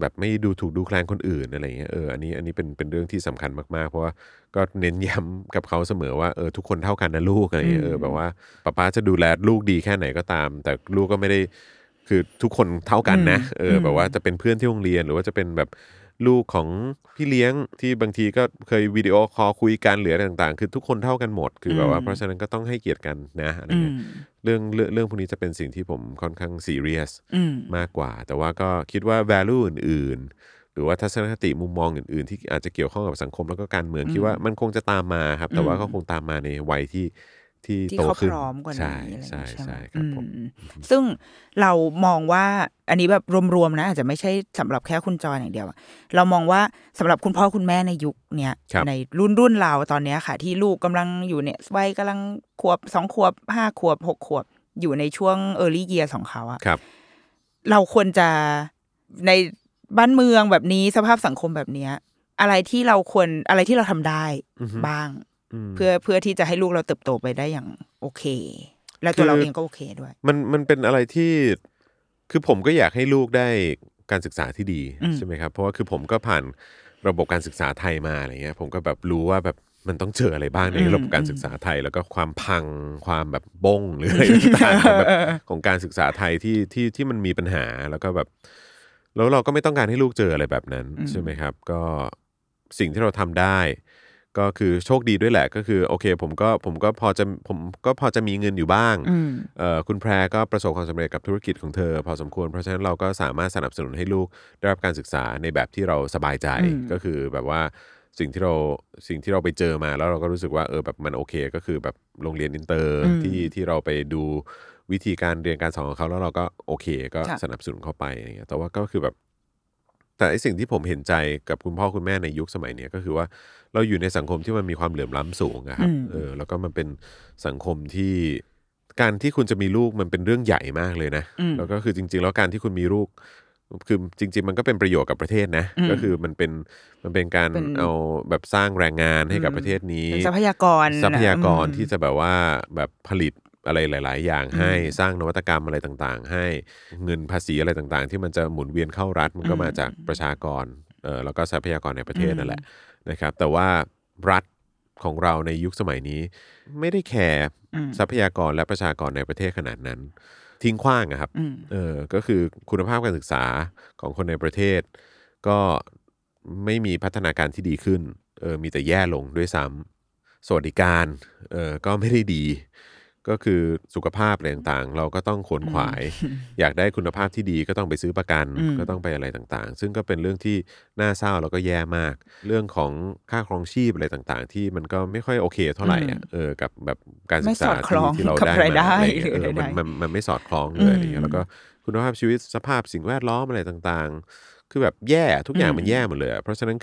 แบบไม่ดูถูกดูแคลนคนอื่นอะไรเงี้ยอันนี้เป็นเรื่องที่สำคัญมากๆเพราะว่าก็เน้นย้ำกับเขาเสมอว่าทุกคนเท่ากันนะลูกอะไรเงี้ยแบบว่าป๊าจะดูแลลูกดีแค่ไหนก็ตามแต่ลูกก็ไม่ได้คือทุกคนเท่ากันนะแบบว่าจะเป็นเพื่อนที่โรงเรียนหรือว่าจะเป็นแบบลูกของพี่เลี้ยงที่บางทีก็เคยวิดีโอคอลคุยกันหรืออะไรต่างๆคือทุกคนเท่ากันหมดคือแบบว่าเพราะฉะนั้นก็ต้องให้เกียรติกันนะอะไรเงี้ยเรื่องพวกนี้จะเป็นสิ่งที่ผมค่อนข้างซีเรียสมากกว่าแต่ว่าก็คิดว่า value อื่นๆหรือว่าทัศนคติมุมมองอื่นๆที่อาจจะเกี่ยวข้องกับสังคมแล้วก็การเมืองคิดว่ามันคงจะตามมาครับแต่ว่าก็คงตามมาในวัยที่โตขึ้นใช่ใช่ใช่ครับผมซึ่งเรามองว่าอันนี้แบบรวมๆนะอาจจะไม่ใช่สำหรับแค่คุณจอยอย่างเดียวเรามองว่าสำหรับคุณพ่อคุณแม่ในยุคเนี้ยในรุ่นเราตอนเนี้ยค่ะที่ลูกกำลังอยู่เนี่ยวัยกำลังขวบ2ขวบ5ขวบ6ขวบอยู่ในช่วง early years ของเขาอะเราควรจะในบ้านเมืองแบบนี้สภาพสังคมแบบเนี้ยอะไรที่เราทำได้บ้างเพื่อที่จะให้ลูกเราเติบโตไปได้อย่างโอเคและตัวเราเองก็โอเคด้วยมันเป็นอะไรที่คือผมก็อยากให้ลูกได้การศึกษาที่ดีใช่ไหมครับเพราะว่าคือผมก็ผ่านระบบการศึกษาไทยมาอะไรเงี้ยผมก็แบบรู้ว่าแบบมันต้องเจออะไรบ้างในระบบการศึกษาไทยแล้วก็ความพังความแบบบ้งหรืออะไรต่างๆแบบของการศึกษาไทยที่มันมีปัญหาแล้วก็แบบแล้วเราก็ไม่ต้องการให้ลูกเจออะไรแบบนั้นใช่ไหมครับก็สิ่งที่เราทำได้ก็คือโชคดีด้วยแหละก็คือโอเคผมก็พอจะมีเงินอยู่บ้างคุณแพรก็ประสบความสำเร็จกับธุรกิจของเธอพอสมควรเพราะฉะนั้นเราก็สามารถสนับสนุนให้ลูกได้รับการศึกษาในแบบที่เราสบายใจก็คือแบบว่าสิ่งที่เราไปเจอมาแล้วเราก็รู้สึกว่าแบบมันโอเคก็คือแบบโรงเรียนอินเตอร์ที่เราไปดูวิธีการเรียนการสอนของเขาแล้วเราก็โอเคก็สนับสนุนเข้าไปอะไรเงี้ยแต่ว่าก็คือแบบแต่ไอ้สิ่งที่ผมเห็นใจกับคุณพ่อคุณแม่ในยุคสมัยนี้ก็คือว่าเราอยู่ในสังคมที่มันมีความเหลื่อมล้ำสูงครับแล้วก็มันเป็นสังคมที่การที่คุณจะมีลูกมันเป็นเรื่องใหญ่มากเลยนะแล้วก็คือจริงๆแล้วการที่คุณมีลูกคือจริงๆมันก็เป็นประโยชน์กับประเทศนะก็คือมันเป็นการเอาแบบสร้างแรงงานให้กับประเทศนี้ทรัพยากรที่จะแบบว่าแบบผลิตอะไรหลายๆอย่างให้สร้างนวัตกรรมอะไรต่างๆให้เงินภาษีอะไรต่างๆที่มันจะหมุนเวียนเข้ารัฐมันก็มาจากประชากร แล้วก็ทรัพยากรในประเทศนั่นแหละนะครับแต่ว่ารัฐของเราในยุคสมัยนี้ไม่ได้แคร์ทรัพยากรและประชากรในประเทศขนาดนั้นทิ้งขว้างอะครับก็คือคุณภาพการศึกษาของคนในประเทศก็ไม่มีพัฒนาการที่ดีขึ้นมีแต่แย่ลงด้วยซ้ำสวัสดิการก็ไม่ได้ดีก็คือสุขภาพอะไรต่างๆเราก็ต้องขวนขวายอยากได้คุณภาพที่ดีก็ต้องไปซื้อประกันก็ต้องไปอะไรต่างๆซึ่งก็เป็นเรื่องที่น่าเศร้าแล้วก็แย่มากเรื่องของค่าครองชีพอะไรต่างๆที่มันก็ไม่ค่อยโอเคเท่าไหร่กับแบบการศึกษาที่เราได้มันไม่สอดคล้องเลยแล้วก็คุณภาพชีวิตสภาพสิ่งแวดล้อมอะไรต่างๆคือแบบแย่ทุกอย่างมันแย่หมดเลยเพราะฉะนั้น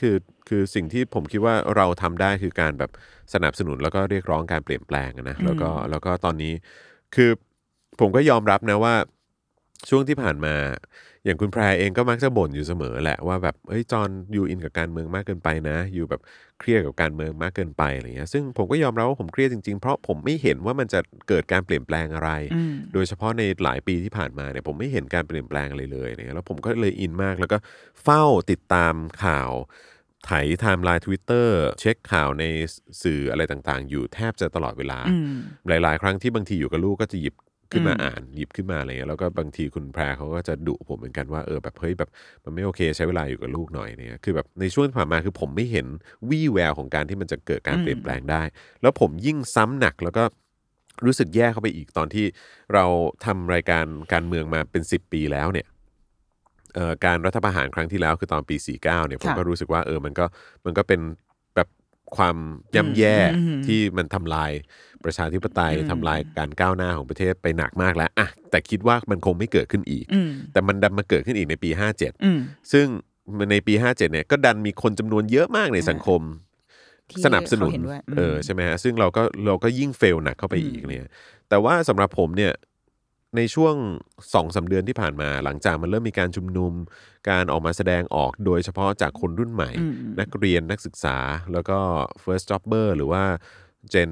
คือสิ่งที่ผมคิดว่าเราทำได้คือการแบบสนับสนุนแล้วก็เรียกร้องการเปลี่ยนแปลงนะแล้วก็ตอนนี้คือผมก็ยอมรับนะว่าช่วงที่ผ่านมาอย่างคุณแพรเองก็มักจะบ่นอยู่เสมอแหละว่าแบบเฮ้ยจอนอยู่อินกับการเมืองมากเกินไปนะอยู่แบบเครียดกับการเมืองมากเกินไปอะไรเงี้ยซึ่งผมก็ยอมรับว่าผมเครียดจริงๆเพราะผมไม่เห็นว่ามันจะเกิดการเปลี่ยนแปลงอะไรโดยเฉพาะในหลายปีที่ผ่านมาเนี่ยผมไม่เห็นการเปลี่ยนแปลงอะไรเลยเนี่ยแล้วผมก็เลยอินมากแล้วก็เฝ้าติดตามข่าวไถไทม์ไลน์ Twitter เช็คข่าวในสื่ออะไรต่างๆอยู่แทบจะตลอดเวลาหลายๆครั้งที่บางทีอยู่กับลูกก็จะหยิบขึ้นมาอ่านหยิบขึ้นมาอะไรเงี้ยแล้วก็บางทีคุณแพรเขาก็จะดุผมเหมือนกันว่าแบบเฮ้ยแบบมันไม่โอเคใช้เวลาอยู่กับลูกหน่อยเนี่ยคือแบบในช่วงที่ผ่านมาคือผมไม่เห็นวี่แววของการที่มันจะเกิดการเปลี่ยนแปลงได้แล้วผมยิ่งซ้ำหนักแล้วก็รู้สึกแย่เข้าไปอีกตอนที่เราทำรายการการเมืองมาเป็น10 ปีแล้วเนี่ยการรัฐประหารครั้งที่แล้วคือตอนปี49เนี่ยผมก็รู้สึกว่ามันก็เป็นความย่ำแย่ที่มันทำลายประชาธิปไตยทำลายการก้าวหน้าของประเทศไปหนักมากแล้วอะแต่คิดว่ามันคงไม่เกิดขึ้นอีกแต่มันดันมาเกิดขึ้นอีกในปี57ซึ่งในปี57เนี่ยก็ดันมีคนจำนวนเยอะมากในสังคมสนับสนุนใช่ไหมฮะซึ่งเราก็ยิ่งเฟลหนักเข้าไปอีกเนี่ยแต่ว่าสำหรับผมเนี่ยในช่วง 2-3 เดือนที่ผ่านมาหลังจากมันเริ่มมีการชุมนุมการออกมาแสดงออกโดยเฉพาะจากคนรุ่นใหม่นักเรียนนักศึกษาแล้วก็ first jobber หรือว่าเจน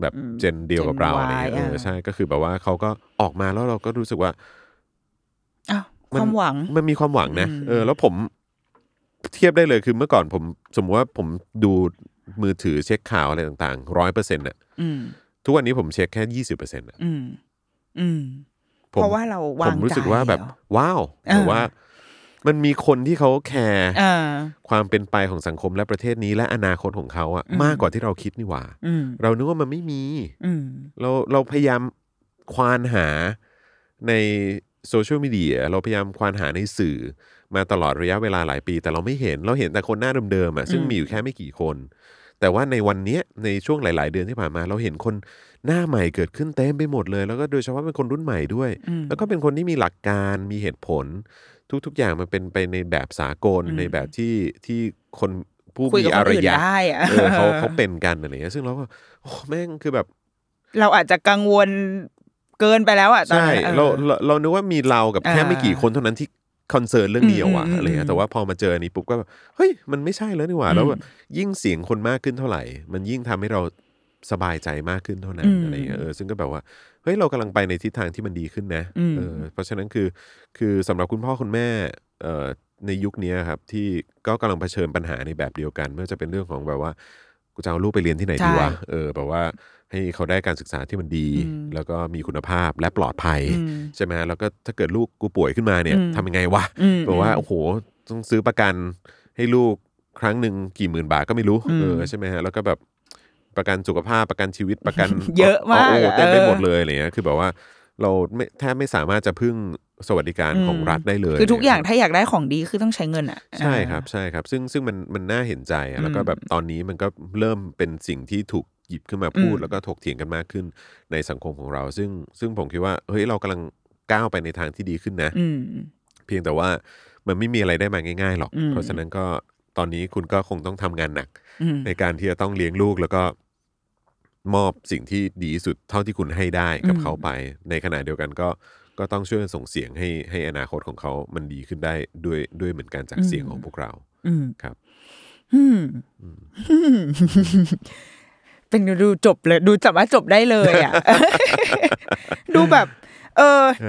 แบบเจนเดียวกับเราเนี่ยใช่ก็คือแบบว่าเขาก็ออกมาแล้วเราก็รู้สึกว่าความหวังมันมีความหวังนะแล้วผมเทียบได้เลยคือเมื่อก่อนผมสมมติว่าผมดูมือถือเช็คข่าวอะไรต่างๆ 100% น่ะทุกวันนี้ผมเช็คแค่ 20% น่ะเพราะว่าเราวางใจผมรู้สึกว่าแบบว้าวแต่ว่ามันมีคนที่เขาแคร์ความเป็นไปของสังคมและประเทศนี้และอนาคตของเขาอะมากกว่าที่เราคิดนี่หว่าเรานึกว่ามันไม่มีเราพยายามควานหาในโซเชียลมีเดียเราพยายามควานหาในสื่อมาตลอดระยะเวลาหลายปีแต่เราไม่เห็นเราเห็นแต่คนหน้าเดิมๆอะซึ่งมีอยู่แค่ไม่กี่คนแต่ว่าในวันนี้ในช่วงหลายๆเดือนที่ผ่านมาเราเห็นคนหน้าใหม่เกิดขึ้นเต็มไปหมดเลยแล้วก็โดยเฉพาะเป็นคนรุ่นใหม่ด้วยแล้วก็เป็นคนที่มีหลักการมีเหตุผลทุกๆอย่างมันเป็นไปในแบบสากลในแบบที่คนผู้มีอารยะเขาเป็นกันอะไรอย่างเงี้ยซึ่งเราก็โอ้แม่งคือแบบเราอาจจะกังวลเกินไปแล้วอ่ะใช่เรานึกว่ามีเรากับแค่ไม่กี่คนเท่านั้นที่คอนเซิร์นเรื่องนี้อ่ะอะไรแต่ว่าพอมาเจออันนี้ปุ๊บก็แบบเฮ้ยมันไม่ใช่แล้วนี่หว่าแล้วยิ่งเสียงคนมากขึ้นเท่าไหร่มันยิ่งทำให้เราสบายใจมากขึ้นเท่านั้นอะไรเงี้ยซึ่งก็แบบว่าเฮ้ยเรากำลังไปในทิศทางที่มันดีขึ้นนะเพราะฉะนั้นคือสำหรับคุณพ่อคุณแม่ในยุคนี้ครับที่ก็กำลังเผชิญปัญหาในแบบเดียวกันไม่ว่าจะเป็นเรื่องของแบบว่ากูจะเอาลูกไปเรียนที่ไหนดีวะแบบว่าให้เขาได้การศึกษาที่มันดีแล้วก็มีคุณภาพและปลอดภัยใช่ไหมแล้วก็ถ้าเกิดลูกกูป่วยขึ้นมาเนี่ยทำยังไงวะแบบว่าโอ้โหต้องซื้อประกันให้ลูกครั้งหนึ่งกี่หมื่นบาทก็ไม่รู้ใช่ไหมฮะแล้วก็แบบประกันสุขภาพประกันชีวิตประกันเยอะมากเต็มไปหมดเลยอะไรเงี้ยคือแบบว่าเราแทบไม่สามารถจะพึ่งสวัสดิการของรัฐได้เลยคือทุกอย่างถ้าอยากได้ของดีคือต้องใช้เงินอ่ะใช่ครับใช่ครับซึ่งมันน่าเห็นใจแล้วก็แบบตอนนี้มันก็เริ่มเป็นสิ่งที่ถูกหยิบขึ้นมาพูดแล้วก็ถกเถียงกันมากขึ้นในสังคมของเราซึ่งผมคิดว่าเฮ้ยเรากำลังก้าวไปในทางที่ดีขึ้นนะเพียงแต่ว่ามันไม่มีอะไรได้มาง่ายๆหรอกเพราะฉะนั้นก็ตอนนี้คุณก็คงต้องทำงานหนักในการที่จะต้องเลี้ยงลูกแล้วก็มอบสิ่งที่ดีสุดเท่าที่คุณให้ได้กับเขาไปในขณะเดียวกันก็ต้องช่วยส่งเสียงให้อนาคตของเขามันดีขึ้นได้ด้วยเหมือนกันจากเสียงของพวกเราครับเป็นดูจบเลยดูสามารถจบได้เลยอ่ะ ดูแบบ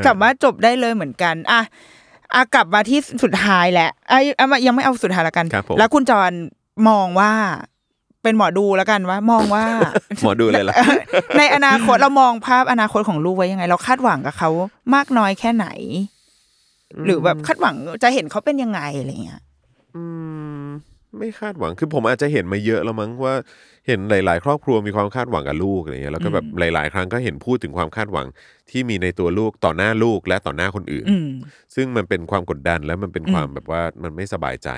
สามารถจบได้เลยเหมือนกันอ่ะ กลับมาที่สุดท้ายแหละยังไม่เอาสุดท้ายละกันแล้วคุณจรมองว่าเป็นหมอดูแล้วกันว่ามองว่าหมอดูเลยล่ะในอนาคตเรามองภาพอนาคตของลูกไว้ยังไงเราคาดหวังกับเขามากน้อยแค่ไหนหรือแบบคาดหวังจะเห็นเขาเป็นยังไงอะไรเงี้ยไม่คาดหวังคือผมอาจจะเห็นมาเยอะแล้วมั้งว่าเห็นหลายๆครอบครัวมีความคาดหวังกับลูกอะไรเงี้ยแล้วก็แบบหลายๆครั้งก็เห็นพูดถึงความคาดหวังที่มีในตัวลูกต่อหน้าลูกและต่อหน้าคนอื่นซึ่งมันเป็นความกดดันและมันเป็นความแบบว่ามันไม่สบายใจ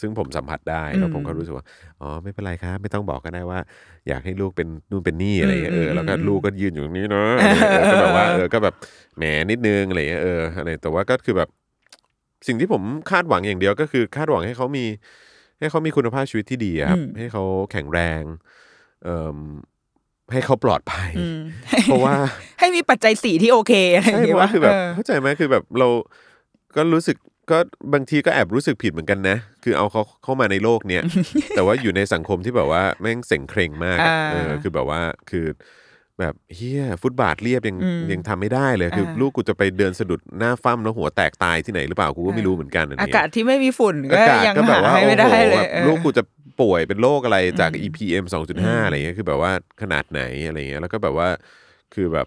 ซึ่งผมสัมผัสได้แล้วผมก็รู้สึกว่าอ๋อไม่เป็นไรครับไม่ต้องบอกก็ได้ว่าอยากให้ลูกเป็นนู่นเป็นนี่อะไรแล้วก็ลูกก็ยืนอยู่ตรงนี้เนาะก็แบบว่าก็แบบแหมนิดนึงอะไรอะไรแต่ว่าก็คือแบบสิ่งที่ผมคาดหวังอย่างเดียวก็คือคาดหวังให้เขามีคุณภาพชีวิตที่ดีครับให้เขาแข็งแรงให้เขาปลอดภัยเพราะว่าให้มีปัจจัยสีที่โอเคอะไรอย่างเงี้ยว่าคือแบบเข้าใจไหมคือแบบเราก็รู้สึกก็บางทีก็แอบรู้สึกผิดเหมือนกันนะคือเอาเขาเข้ามาในโลกเนี้ยแต่ว่าอยู่ในสังคมที่แบบว่าแม่งเส็งเคร่งมากคือแบบว่าคือแบบเฮียฟุตบาทเรียบยังทำไม่ได้เลยคือลูกกูจะไปเดินสะดุดหน้าฟั่มแล้วหัวแตกตายที่ไหนหรือเปล่ากูก็ไม่รู้เหมือนกันอากาศที่ไม่มีฝุ่นก็ยังหาให้ไม่ได้เลยลูกกูจะป่วยเป็นโรคอะไรจาก EPM 2.5 อะไรเงี้ยคือแบบว่าขนาดไหนอะไรเงี้ยแล้วก็แบบว่าคือแบบ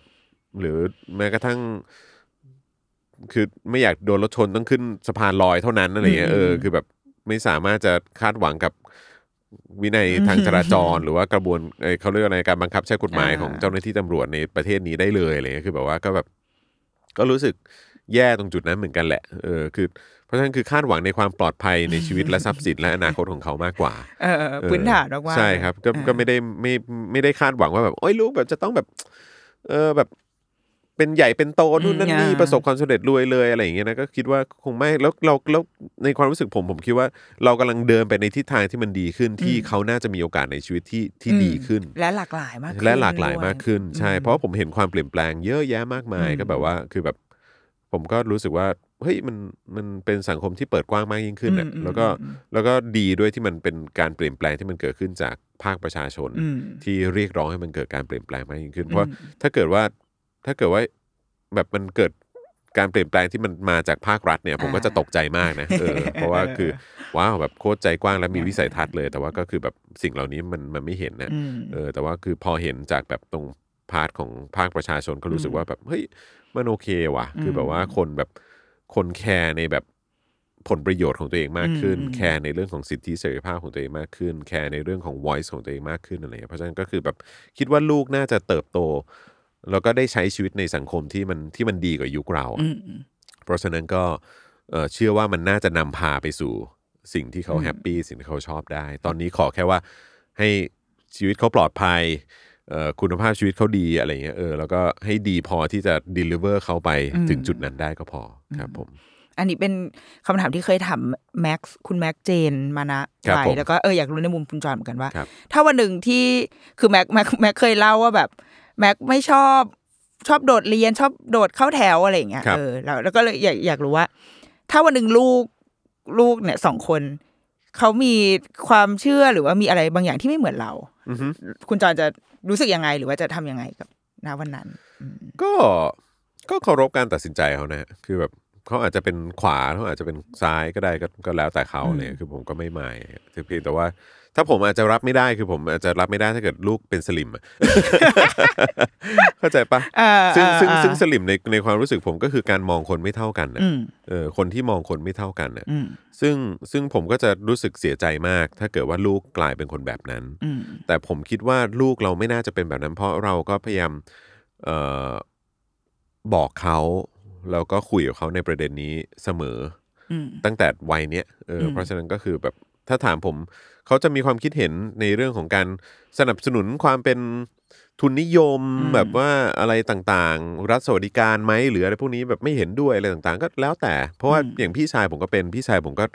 หรือแม้กระทั่งคือไม่อยากโดนรถชนต้องขึ้นสะพานลอยเท่านั้นอะไรเงี้ยคือแบบไม่สามารถจะคาดหวังกับวินัยทางจราจรหรือว่ากระบวนเขาเรียกอะไรการบังคับใช้กฎหมายของเจ้าหน้าที่ตำรวจในประเทศนี้ได้เลยอะไรเงี้ยคือแบบว่าก็แบบก็รู้สึกแย่ตรงจุดนั้นเหมือนกันแหละคือเพราะฉะนั้นคือคาดหวังในความปลอดภัยในชีวิตและทรัพย์สินและอนาคตของเขามากกว่าพื้นฐานมากกว่าใช่ครับก็ไม่ได้ไม่ได้คาดหวังว่าแบบโอ๊ยลูกแบบจะต้องแบบแบบเป็นใหญ่เป็นโตนู่นนั่นนี่ประสบความสำเร็จรวยเลยอะไรอย่างเงี้ยนะก็คิดว่าคงไม่แล้วเราในความรู้สึกผมคิดว่าเรากำลังเดินไปในทิศทางที่มันดีขึ้นที่เขาน่าจะมีโอกาสในชีวิตที่ดีขึ้นและหลากหลายมากขึ้นใช่เพราะผมเห็นความเปลี่ยนแปลงเยอะแยะมากมายก็แบบว่าคือแบบผมก็รู้สึกว่าเฮ้ยมันเป็นสังคมที่เปิดกว้างมากยิ่งขึ้นน่ะแล้วก็ดีด้วยที่มันเป็นการเปลี่ยนแปลงที่มันเกิดขึ้นจากภาคประชาชนที่เรียกร้องให้มันเกิดการเปลี่ยนแปลงมากยิ่งขึ้นเพราะถ้าเกิดว่าแบบมันเกิดการเปลี่ยนแปลงที่มันมาจากภาครัฐเนี่ยผมก็จะตกใจมากนะเพราะว่าคือว้าวแบบโคตรใจกว้างและมีวิสัยทัศน์เลยแต่ว่าก็คือแบบสิ่งเหล่านี้มันไม่เห็นนะแต่ว่าคือพอเห็นจากแบบตรงพาร์ทของภาคประชาชนก็รู้สึกว่าแบบเฮ้ยมันโอเคว่ะคือแบบว่าคนแคร์ในแบบผลประโยชน์ของตัวเองมากขึ้นแคร์ในเรื่องของสิทธิเสรีภาพของตัวเองมากขึ้นแคร์ในเรื่องของ voice ของตัวเองมากขึ้นอะไรเพราะฉะนั้นก็คือแบบคิดว่าลูกน่าจะเติบโตแล้วก็ได้ใช้ชีวิตในสังคมที่มันดีกว่ายุคเราเพราะฉะนั้นก็เชื่อว่ามันน่าจะนำพาไปสู่สิ่งที่เขาแฮปปี้สิ่งที่เขาชอบได้ตอนนี้ขอแค่ว่าให้ชีวิตเขาปลอดภัยคุณภาพชีวิตเขาดีอะไรเงี้ยแล้วก็ให้ดีพอที่จะดิลิเวอร์เขาไปถึงจุดนั้นได้ก็พอครับผมอันนี้เป็นคำถามที่เคยถามแม็กซ์คุณแม็กเจนมานะไปแล้วก็อยากรู้ในมุมคุณจอนเหมือนกันว่าถ้าวันหนึ่งที่คือแม็กเคยเล่าว่าแบบแม็กไม่ชอบโดดเรียนชอบโดดเข้าแถวอะไรอย่างเงี้ยแล้วก็เลยอยากรู้ว่าถ้าวันหนึ่งลูกเนี่ยสองคนเขามีความเชื่อหรือว่ามีอะไรบางอย่างที่ไม่เหมือนเราคุณจอนจะรู้สึกยังไงหรือว่าจะทำยังไงกับณวันนั้นก็เคารพการตัดสินใจเขานะคือแบบเขาอาจจะเป็นขวาเขาอาจจะเป็นซ้ายก็ได้ก็แล้วแต่เขาเลยคือผมก็ไม่หมายถึงเพียงแต่ว่าถ้าผมอาจจะรับไม่ได้คือผมอาจจะรับไม่ได้ถ้าเกิดลูกเป็นสลิมอ่ะเข้าใจปะซึ่งสลิมในความรู้สึกผมก็คือการมองคนไม่เท่ากันนะคนที่มองคนไม่เท่ากันนะซึ่งผมก็จะรู้สึกเสียใจมากถ้าเกิดว่าลูกกลายเป็นคนแบบนั้นแต่ผมคิดว่าลูกเราไม่น่าจะเป็นแบบนั้นเพราะเราก็พยายามบอกเขาแล้วก็คุยกับเขาในประเด็นนี้เสมอตั้งแต่วัยเนี้ยเพราะฉะนั้นก็คือแบบถ้าถามผมเขาจะมีความคิดเห็นในเรื่องของการสนับสนุนความเป็นทุนนิยมแบบว่าอะไรต่างๆรัฐสวัสดิการไหมหรืออะไรพวกนี้แบบไม่เห็นด้วยอะไรต่างๆก็แล้วแต่เพราะว่าอย่างพี่ชายผมก็เป็นพี่ชายผมก็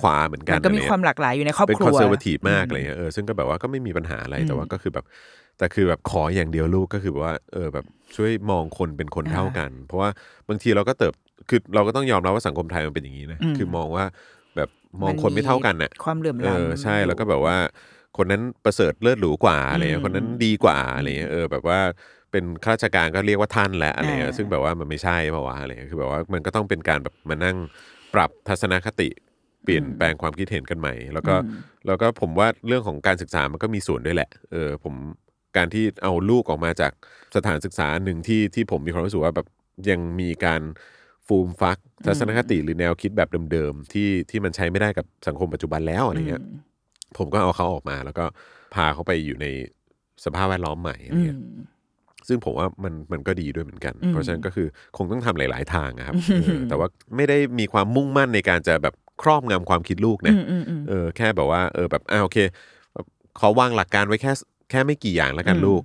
ขวาเหมือนกันก็มีความหลากหลายอยู่ในครอบครัวเป็นคอนเซอร์วาทีฟมากอะไรเงี้ยซึ่งก็แบบว่าก็ไม่มีปัญหาอะไรแต่ว่าก็คือแบบแต่คือแบบขออย่างเดียวลูกก็คือแบบว่าแบบช่วยมองคนเป็นคนเท่ากันเพราะว่าบางทีเราก็คือเราก็ต้องยอมรับว่าสังคมไทยมันเป็นอย่างนี้นะคือมองว่าแบบมองคนไม่เท่ากันน่ะความเหลื่อมล้ำใช่แล้วก็แบบว่าคนนั้นประเสริฐเลิศหรูกว่าอะไรคนนั้นดีกว่าอะไรแบบว่า เป็นข้าราชการก็เรียกว่าท่านแหละอะไรซึ่งแบบว่ามันไม่ใช่ป่าวะอะไรคือแบบว่ามันก็ต้องเป็นการแบบมานั่งปรับทัศนคติเปลี่ยนแปลงความคิดเห็นกันใหม่แล้วก็ผมว่าเรื่องของการศึกษามันก็มีส่วนด้วยแหละผมการที่เอาลูกออกมาจากสถานศึกษาหนึ่งที่ผมมีความรู้สึกว่าแบบยังมีการฟูมฟักทัศนคติหรือแนวคิดแบบเดิมๆที่มันใช้ไม่ได้กับสังคมปัจจุบันแล้วอะไรเงี้ยผมก็เอาเขาออกมาแล้วก็พาเขาไปอยู่ในสภาพแวดล้อมใหม่อะไรเงี้ยซึ่งผมว่ามันก็ดีด้วยเหมือนกันเพราะฉะนั้นก็คือคงต้องทำหลายๆทางนะครับแต่ว่าไม่ได้มีความมุ่งมั่นในการจะแบบครอบงำความคิดลูกนะแค่แบบว่าแบบโอเคขอวางหลักการไว้แค่ไม่กี่อย่างแล้วกันลูก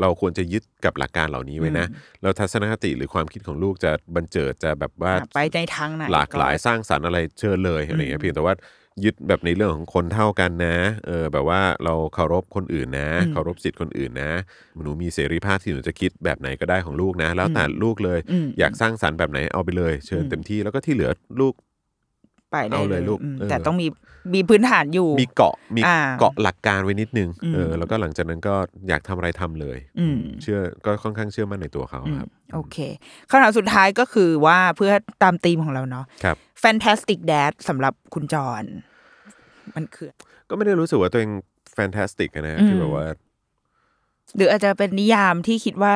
เราควรจะยึดกับหลักการเหล่านี้ไว้นะแล้วทัศนคติหรือความคิดของลูกจะบันเจิดจะแบบว่าไปในทางไหนหลากหลายสร้างสรรค์อะไรเชิญเลยอะไรอย่างเงี้ยเพียงแต่ว่ายึดแบบในเรื่องของคนเท่ากันนะแบบว่าเราเคารพคนอื่นนะเคารพสิทธิ์คนอื่นนะหนูมีเสรีภาพที่หนูจะคิดแบบไหนก็ได้ของลูกนะแล้วแต่ลูกเลยอยากสร้างสรรค์แบบไหนเอาไปเลยเชิญเต็มที่แล้วก็ที่เหลือลูกเอาเลยลูกแต่ต้องมีพื้นฐานอยู่มีเกาะหลักการไว้นิดนึงแล้วก็หลังจากนั้นก็อยากทำอะไรทำเลยเชื่อก็ค่อนข้างเชื่อมั่นในตัวเขาครับโอเคคำถามสุดท้ายก็คือว่าเพื่อตามธีมของเราเนาะ Fantastic Dad สำหรับคุณจรมันคือก็ไม่ได้รู้สึกว่าตัวเอง Fantastic นะคือแบบว่าหรืออาจจะเป็นนิยามที่คิดว่า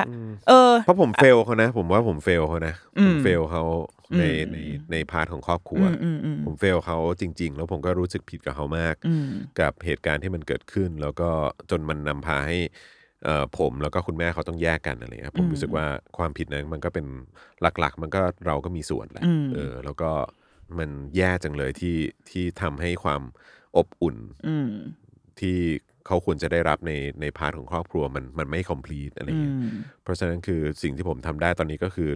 เพราะผมเฟลเขานะผมว่าผมเฟลเขานะผมเฟลเขาในพาร์ทของครอบครัวผมเฟลเขาจริงๆแล้วผมก็รู้สึกผิดกับเขามากกับเหตุการณ์ที่มันเกิดขึ้นแล้วก็จนมันนำพาให้ผมแล้วก็คุณแม่เขาต้องแยกกันอะไรครับผมรู้สึกว่าความผิดนั้นมันก็เป็นหลักๆมันก็เราก็มีส่วนแหละแล้วก็มันแย่จังเลยที่ทำให้ความอบอุ่นที่เขาควรจะได้รับในพาร์ทของครอบครัวมันไม่ complete อะไรเงี้ยเพราะฉะนั้นคือสิ่งที่ผมทำได้ตอนนี้ก็คือ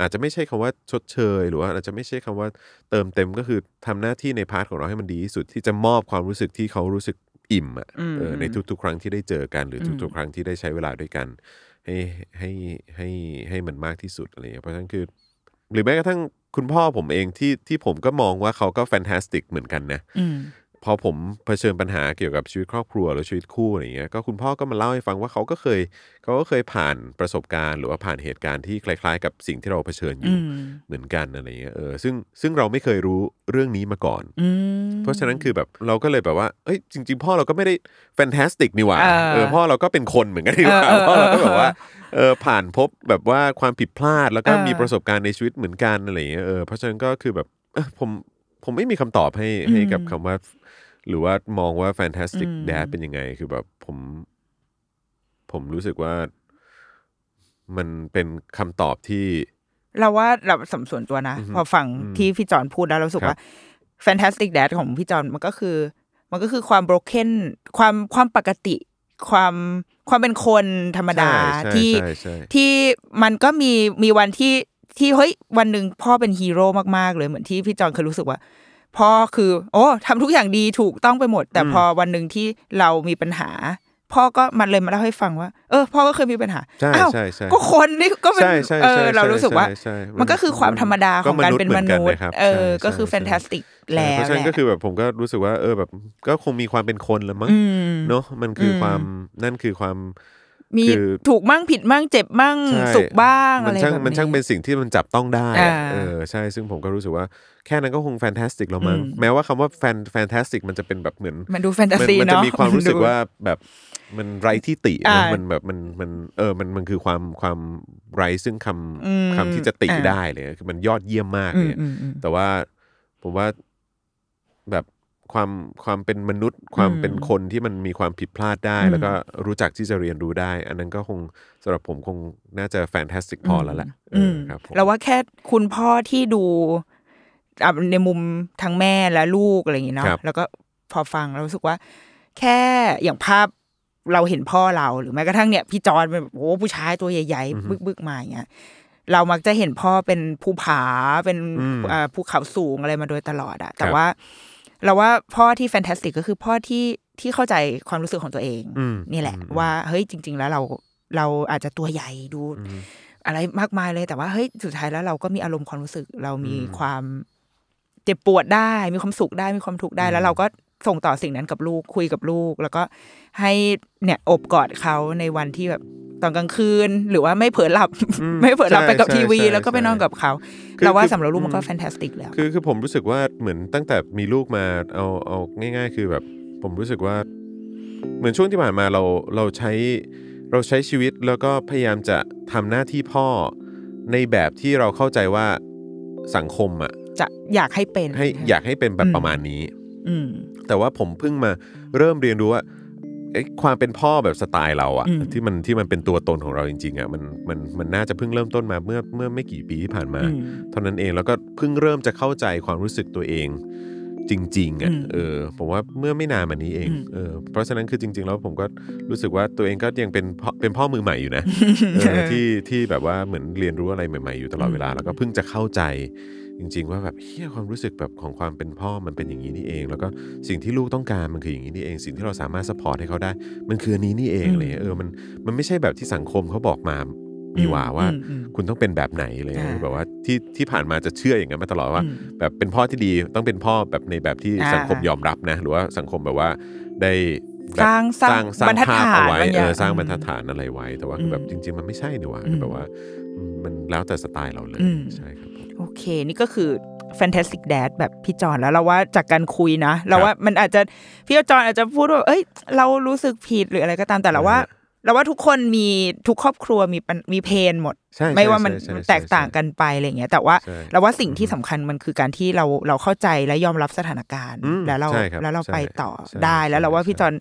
อาจจะไม่ใช่คำว่าชดเชยหรือว่าอาจจะไม่ใช่คำว่าเติมเต็มก็คือทำหน้าที่ในพาร์ทของเราให้มันดีที่สุดที่จะมอบความรู้สึกที่เขารู้สึกอิ่มอ่ะในทุกๆครั้งที่ได้เจอกันหรือทุกๆครั้งที่ได้ใช้เวลาด้วยกันให้มันมากที่สุดอะไรเงี้ยเพราะฉะนั้นคือหรือแม้กระทั่งคุณพ่อผมเองที่ผมก็มองว่าเขาก็แฟนตาสติกเหมือนกันนะพอผมเผชิญปัญหาเกี่ยวกับชีวิตครอบครัวหรือชีวิตคู่อะไรเงี้ยก็คุณพ่อก็มาเล่าให้ฟังว่าเขาก็เคยผ่านประสบการณ์หรือว่าผ่านเหตุการณ์ที่คล้ายๆกับสิ่งที่เราเผชิญอยู่เหมือนกันอะไรเงี้ยซึ่งเราไม่เคยรู้เรื่องนี้มาก่อนเพราะฉะนั้นคือแบบเราก็เลยแบบว่าเอ้ยจริงๆพ่อเราก็ไม่ได้แฟนตาสติกนี่หว่าพ่อเราก็เป็นคนเหมือนกันนี่หว่าพ่อเราก็แบบว่าผ่านพบแบบว่าความผิดพลาดแล้วก็มีประสบการณ์ในชีวิตเหมือนกันอะไรเงี้ยเพราะฉะนั้นก็คือแบบผมไม่มีคำตอบให้กับคำว่าหรือว่ามองว่า Fantastic Dad เป็นยังไงคือแบบผมรู้สึกว่ามันเป็นคำตอบที่เราว่าเราสัมส่วนตัวนะพอฟังที่พี่จอนพูดแล้วเราสึกว่า Fantastic Dad ของพี่จอนมันก็คือความ broken ความปกติความเป็นคนธรรมดาที่มันก็มีวันที่เฮ้ยวันหนึ่งพ่อเป็นฮีโร่มากๆเลยเหมือนที่พี่จอนเคยรู้สึกว่าพ่อคือทำทุกอย่างดีถูกต้องไปหมดแต่พอวันหนึ่งที่เรามีปัญหาพ่อก็มันเลยมาเล่าให้ฟังว่าพ่อก็เคยมีปัญหาอ้าวก็คนนี่ก็เป็นเรารู้สึกว่ามันก็คือความธรรมดาของการเป็นมนุษย์ก็คือแฟนตาสติกแล้วเพราะฉะนั้นก็คือแบบผมก็รู้สึกว่าแบบก็คงมีความเป็นคนละมั้งเนาะมันคือความนั่นคือความมีถูกมั่งผิดมั่งเจ็บมั่งสุขบ้างอะไรแบบนี้มันช่างเป็นสิ่งที่มันจับต้องได้ใช่ซึ่งผมก็รู้สึกว่าแค่นั้นก็คงแฟนตาสติกแล้วมั้งแม้ว่าคำว่าแฟนตาสติกมันจะเป็นแบบเหมือนมันดูแฟนตาซีเนาะมันจะมีความรู้สึกว่าแบบมันไร้ที่ตินะมันแบบมันคือความไร้ซึ่งคำที่จะติได้เลยคือมันยอดเยี่ยมมากเลยแต่ว่าผมว่าแบบความเป็นมนุษย์ความเป็นคนที่มันมีความผิดพลาดได้แล้วก็รู้จักที่จะเรียนรู้ได้อันนั้นก็คงสำหรับผมคงน่าจะแฟนตาสติกพอแล้วแหละครับแล้วว่าแค่คุณพ่อที่ดูในมุมทั้งแม่และลูกอะไรอย่างนี้เนาะแล้วก็พอฟังเรารู้สึกว่าแค่อย่างภาพเราเห็นพ่อเราหรือแม้กระทั่งเนี่ยพี่จอนเป็นโอ้ผู้ชายตัวใหญ่ๆบึกๆมาอย่างเงี้ยเรามักจะเห็นพ่อเป็นภูผาเป็นภูเขาสูงอะไรมาโดยตลอดอะแต่ว่าเราว่าพ่อที่แฟนตาสติกก็คือพ่อที่เข้าใจความรู้สึกของตัวเองนี่แหละว่าเฮ้ยจริงๆแล้วเราอาจจะตัวใหญ่ดูอะไรมากมายเลยแต่ว่าเฮ้ยสุดท้ายแล้วเราก็มีอารมณ์ความรู้สึกเรามีความเจ็บปวดได้มีความสุขได้มีความทุกข์ได้แล้วเราก็ส่งต่อสิ่งนั้นกับลูกคุยกับลูกแล้วก็ให้เนี่ยอบกอดเขาในวันที่แบบ ตอนกลางคืนหรือว่าไม่เผลอหลับไปกับทีวีแล้วก็ไปนอนกับเขาแต่ว่าสำหรับลูกมันก็แฟนตาสติกแล้วคือผมรู้สึกว่าเหมือนตั้งแต่มีลูกมาเอาง่ายๆคือแบบผมรู้สึกว่าเหมือนช่วงที่ผ่านมาเราใช้ชีวิตแล้วก็พยายามจะทำหน้าที่พ่อในแบบที่เราเข้าใจว่าสังคมอ่ะจะอยากให้เป็นแบบประมาณนี้แต่ว่าผมเพิ่งมาเริ่มเรียนรู้ว่าความเป็นพ่อแบบสไตล์เราอ่ะที่มันเป็นตัวตนของเราจริงๆอ่ะมันน่าจะเพิ่งเริ่มต้นมาเมื่อไม่กี่ปีที่ผ่านมาเท่านั้นเองแล้วก็เพิ่งเริ่มจะเข้าใจความรู้สึกตัวเองจริงๆอ่ะผมว่าเมื่อไม่นานมานี้เองเพราะฉะนั้นคือจริงๆแล้วผมก็รู้สึกว่าตัวเองก็ยังเป็นพ่อมือใหม่อยู่นะ ที่แบบว่าเหมือนเรียนรู้อะไรใหม่ๆอยู่ตลอดเวลาแล้วก็เพิ่งจะเข้าใจจริงๆว่าแบบเฮียความรู้สึกแบบของความเป็นพ่อมันเป็นอย่างนี้นี่เองแล้วก็สิ่งที่ลูกต้องการมันคืออย่างนี้นี่เองสิ่งที่เราสามารถซัพพอร์ตให้เขาได้มันคืออันนี้นี่เองเลยมันไม่ใช่แบบที่สังคมเขาบอกมามีว่าคุณต้องเป็นแบบไหนเลยแบบว่าที่ผ่านมาจะเชื่ออย่างนั้นมาตลอดว่าแบบเป็นพ่อที่ดีต้องเป็นพ่อแบบในแบบที่สังคมยอมรับนะหรือว่าสังคมแบบว่าได้สร้างบรรทัดฐานเอาไว้สร้างบรรทัดฐานอะไรไว้แต่ว่าแบบจริงๆมันไม่ใช่นี่หว่าแบบว่ามันแล้วแต่สไตล์เราเลยใช่ครับโอเคนี่ก็คือ Fantastic Dad แบบพี่จอนแล้วเราว่าจากการคุยนะเราว่ามันอาจจะพี่จอนอาจจะพูดว่าเอ้ยเรารู้สึกผิดหรืออะไรก็ตามแต่เราว่าทุกคนมีทุกครอบครัวมีเพนหมดไม่ว่ามันแตกต่างกันไปอะไรอย่างเงี้ยแต่ว่าเราว่าสิ่งที่สำคัญมันคือการที่เราเข้าใจและยอมรับสถานการณ์แล้วเราไปต่อได้แล้วเราว่าพี่จอน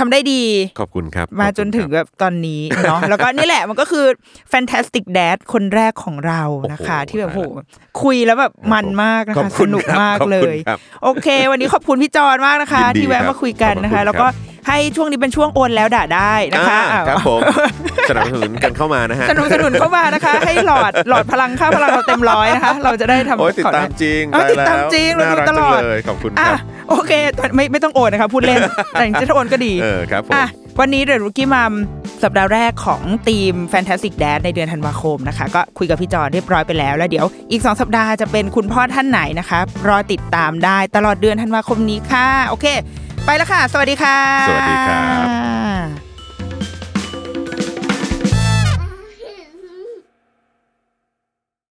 ทำได้ดีขอบคุณครับมาจนถึงแบบตอนนี้เนาะ แล้วก็นี่แหละมันก็คือ Fantastic Dad คนแรกของเรานะคะที่แบบโหคุยแล้วแบบมันมากนะคะสนุกมากเลยโอเควันนี้ขอบคุณพี่จอนมากนะคะที่แวะมาคุยกันนะคะแล้วก็ให้ช่วงนี้เป็นช่วงโอนแล้วด่าได้นะคะครับผมสนับสนุนกันเข้ามานะฮะสนับสนุนเข้ามานะคะให้หลอดพลังค่าพลังเราเต็มร้อยนะคะเราจะได้ทำติดตามจริงติดตามจริงเราดูตลอดขอบคุณครับโอเคไม่ต้องโอนนะคะพูดเล่นแต่จริงจะโอนก็ดีครับผมวันนี้เดอะรุกี้มัมสัปดาห์แรกของทีม Fantastic Dad ในเดือนธันวาคมนะคะก็คุยกับพี่จอนเรียบร้อยไปแล้วแล้วเดี๋ยวอีก2สัปดาห์จะเป็นคุณพ่อท่านไหนนะคะรอติดตามได้ตลอดเดือนธันวาคมนี้ค่ะโอเคไปแล้วค่ะสวัสดีค่ะสวัสดีครับ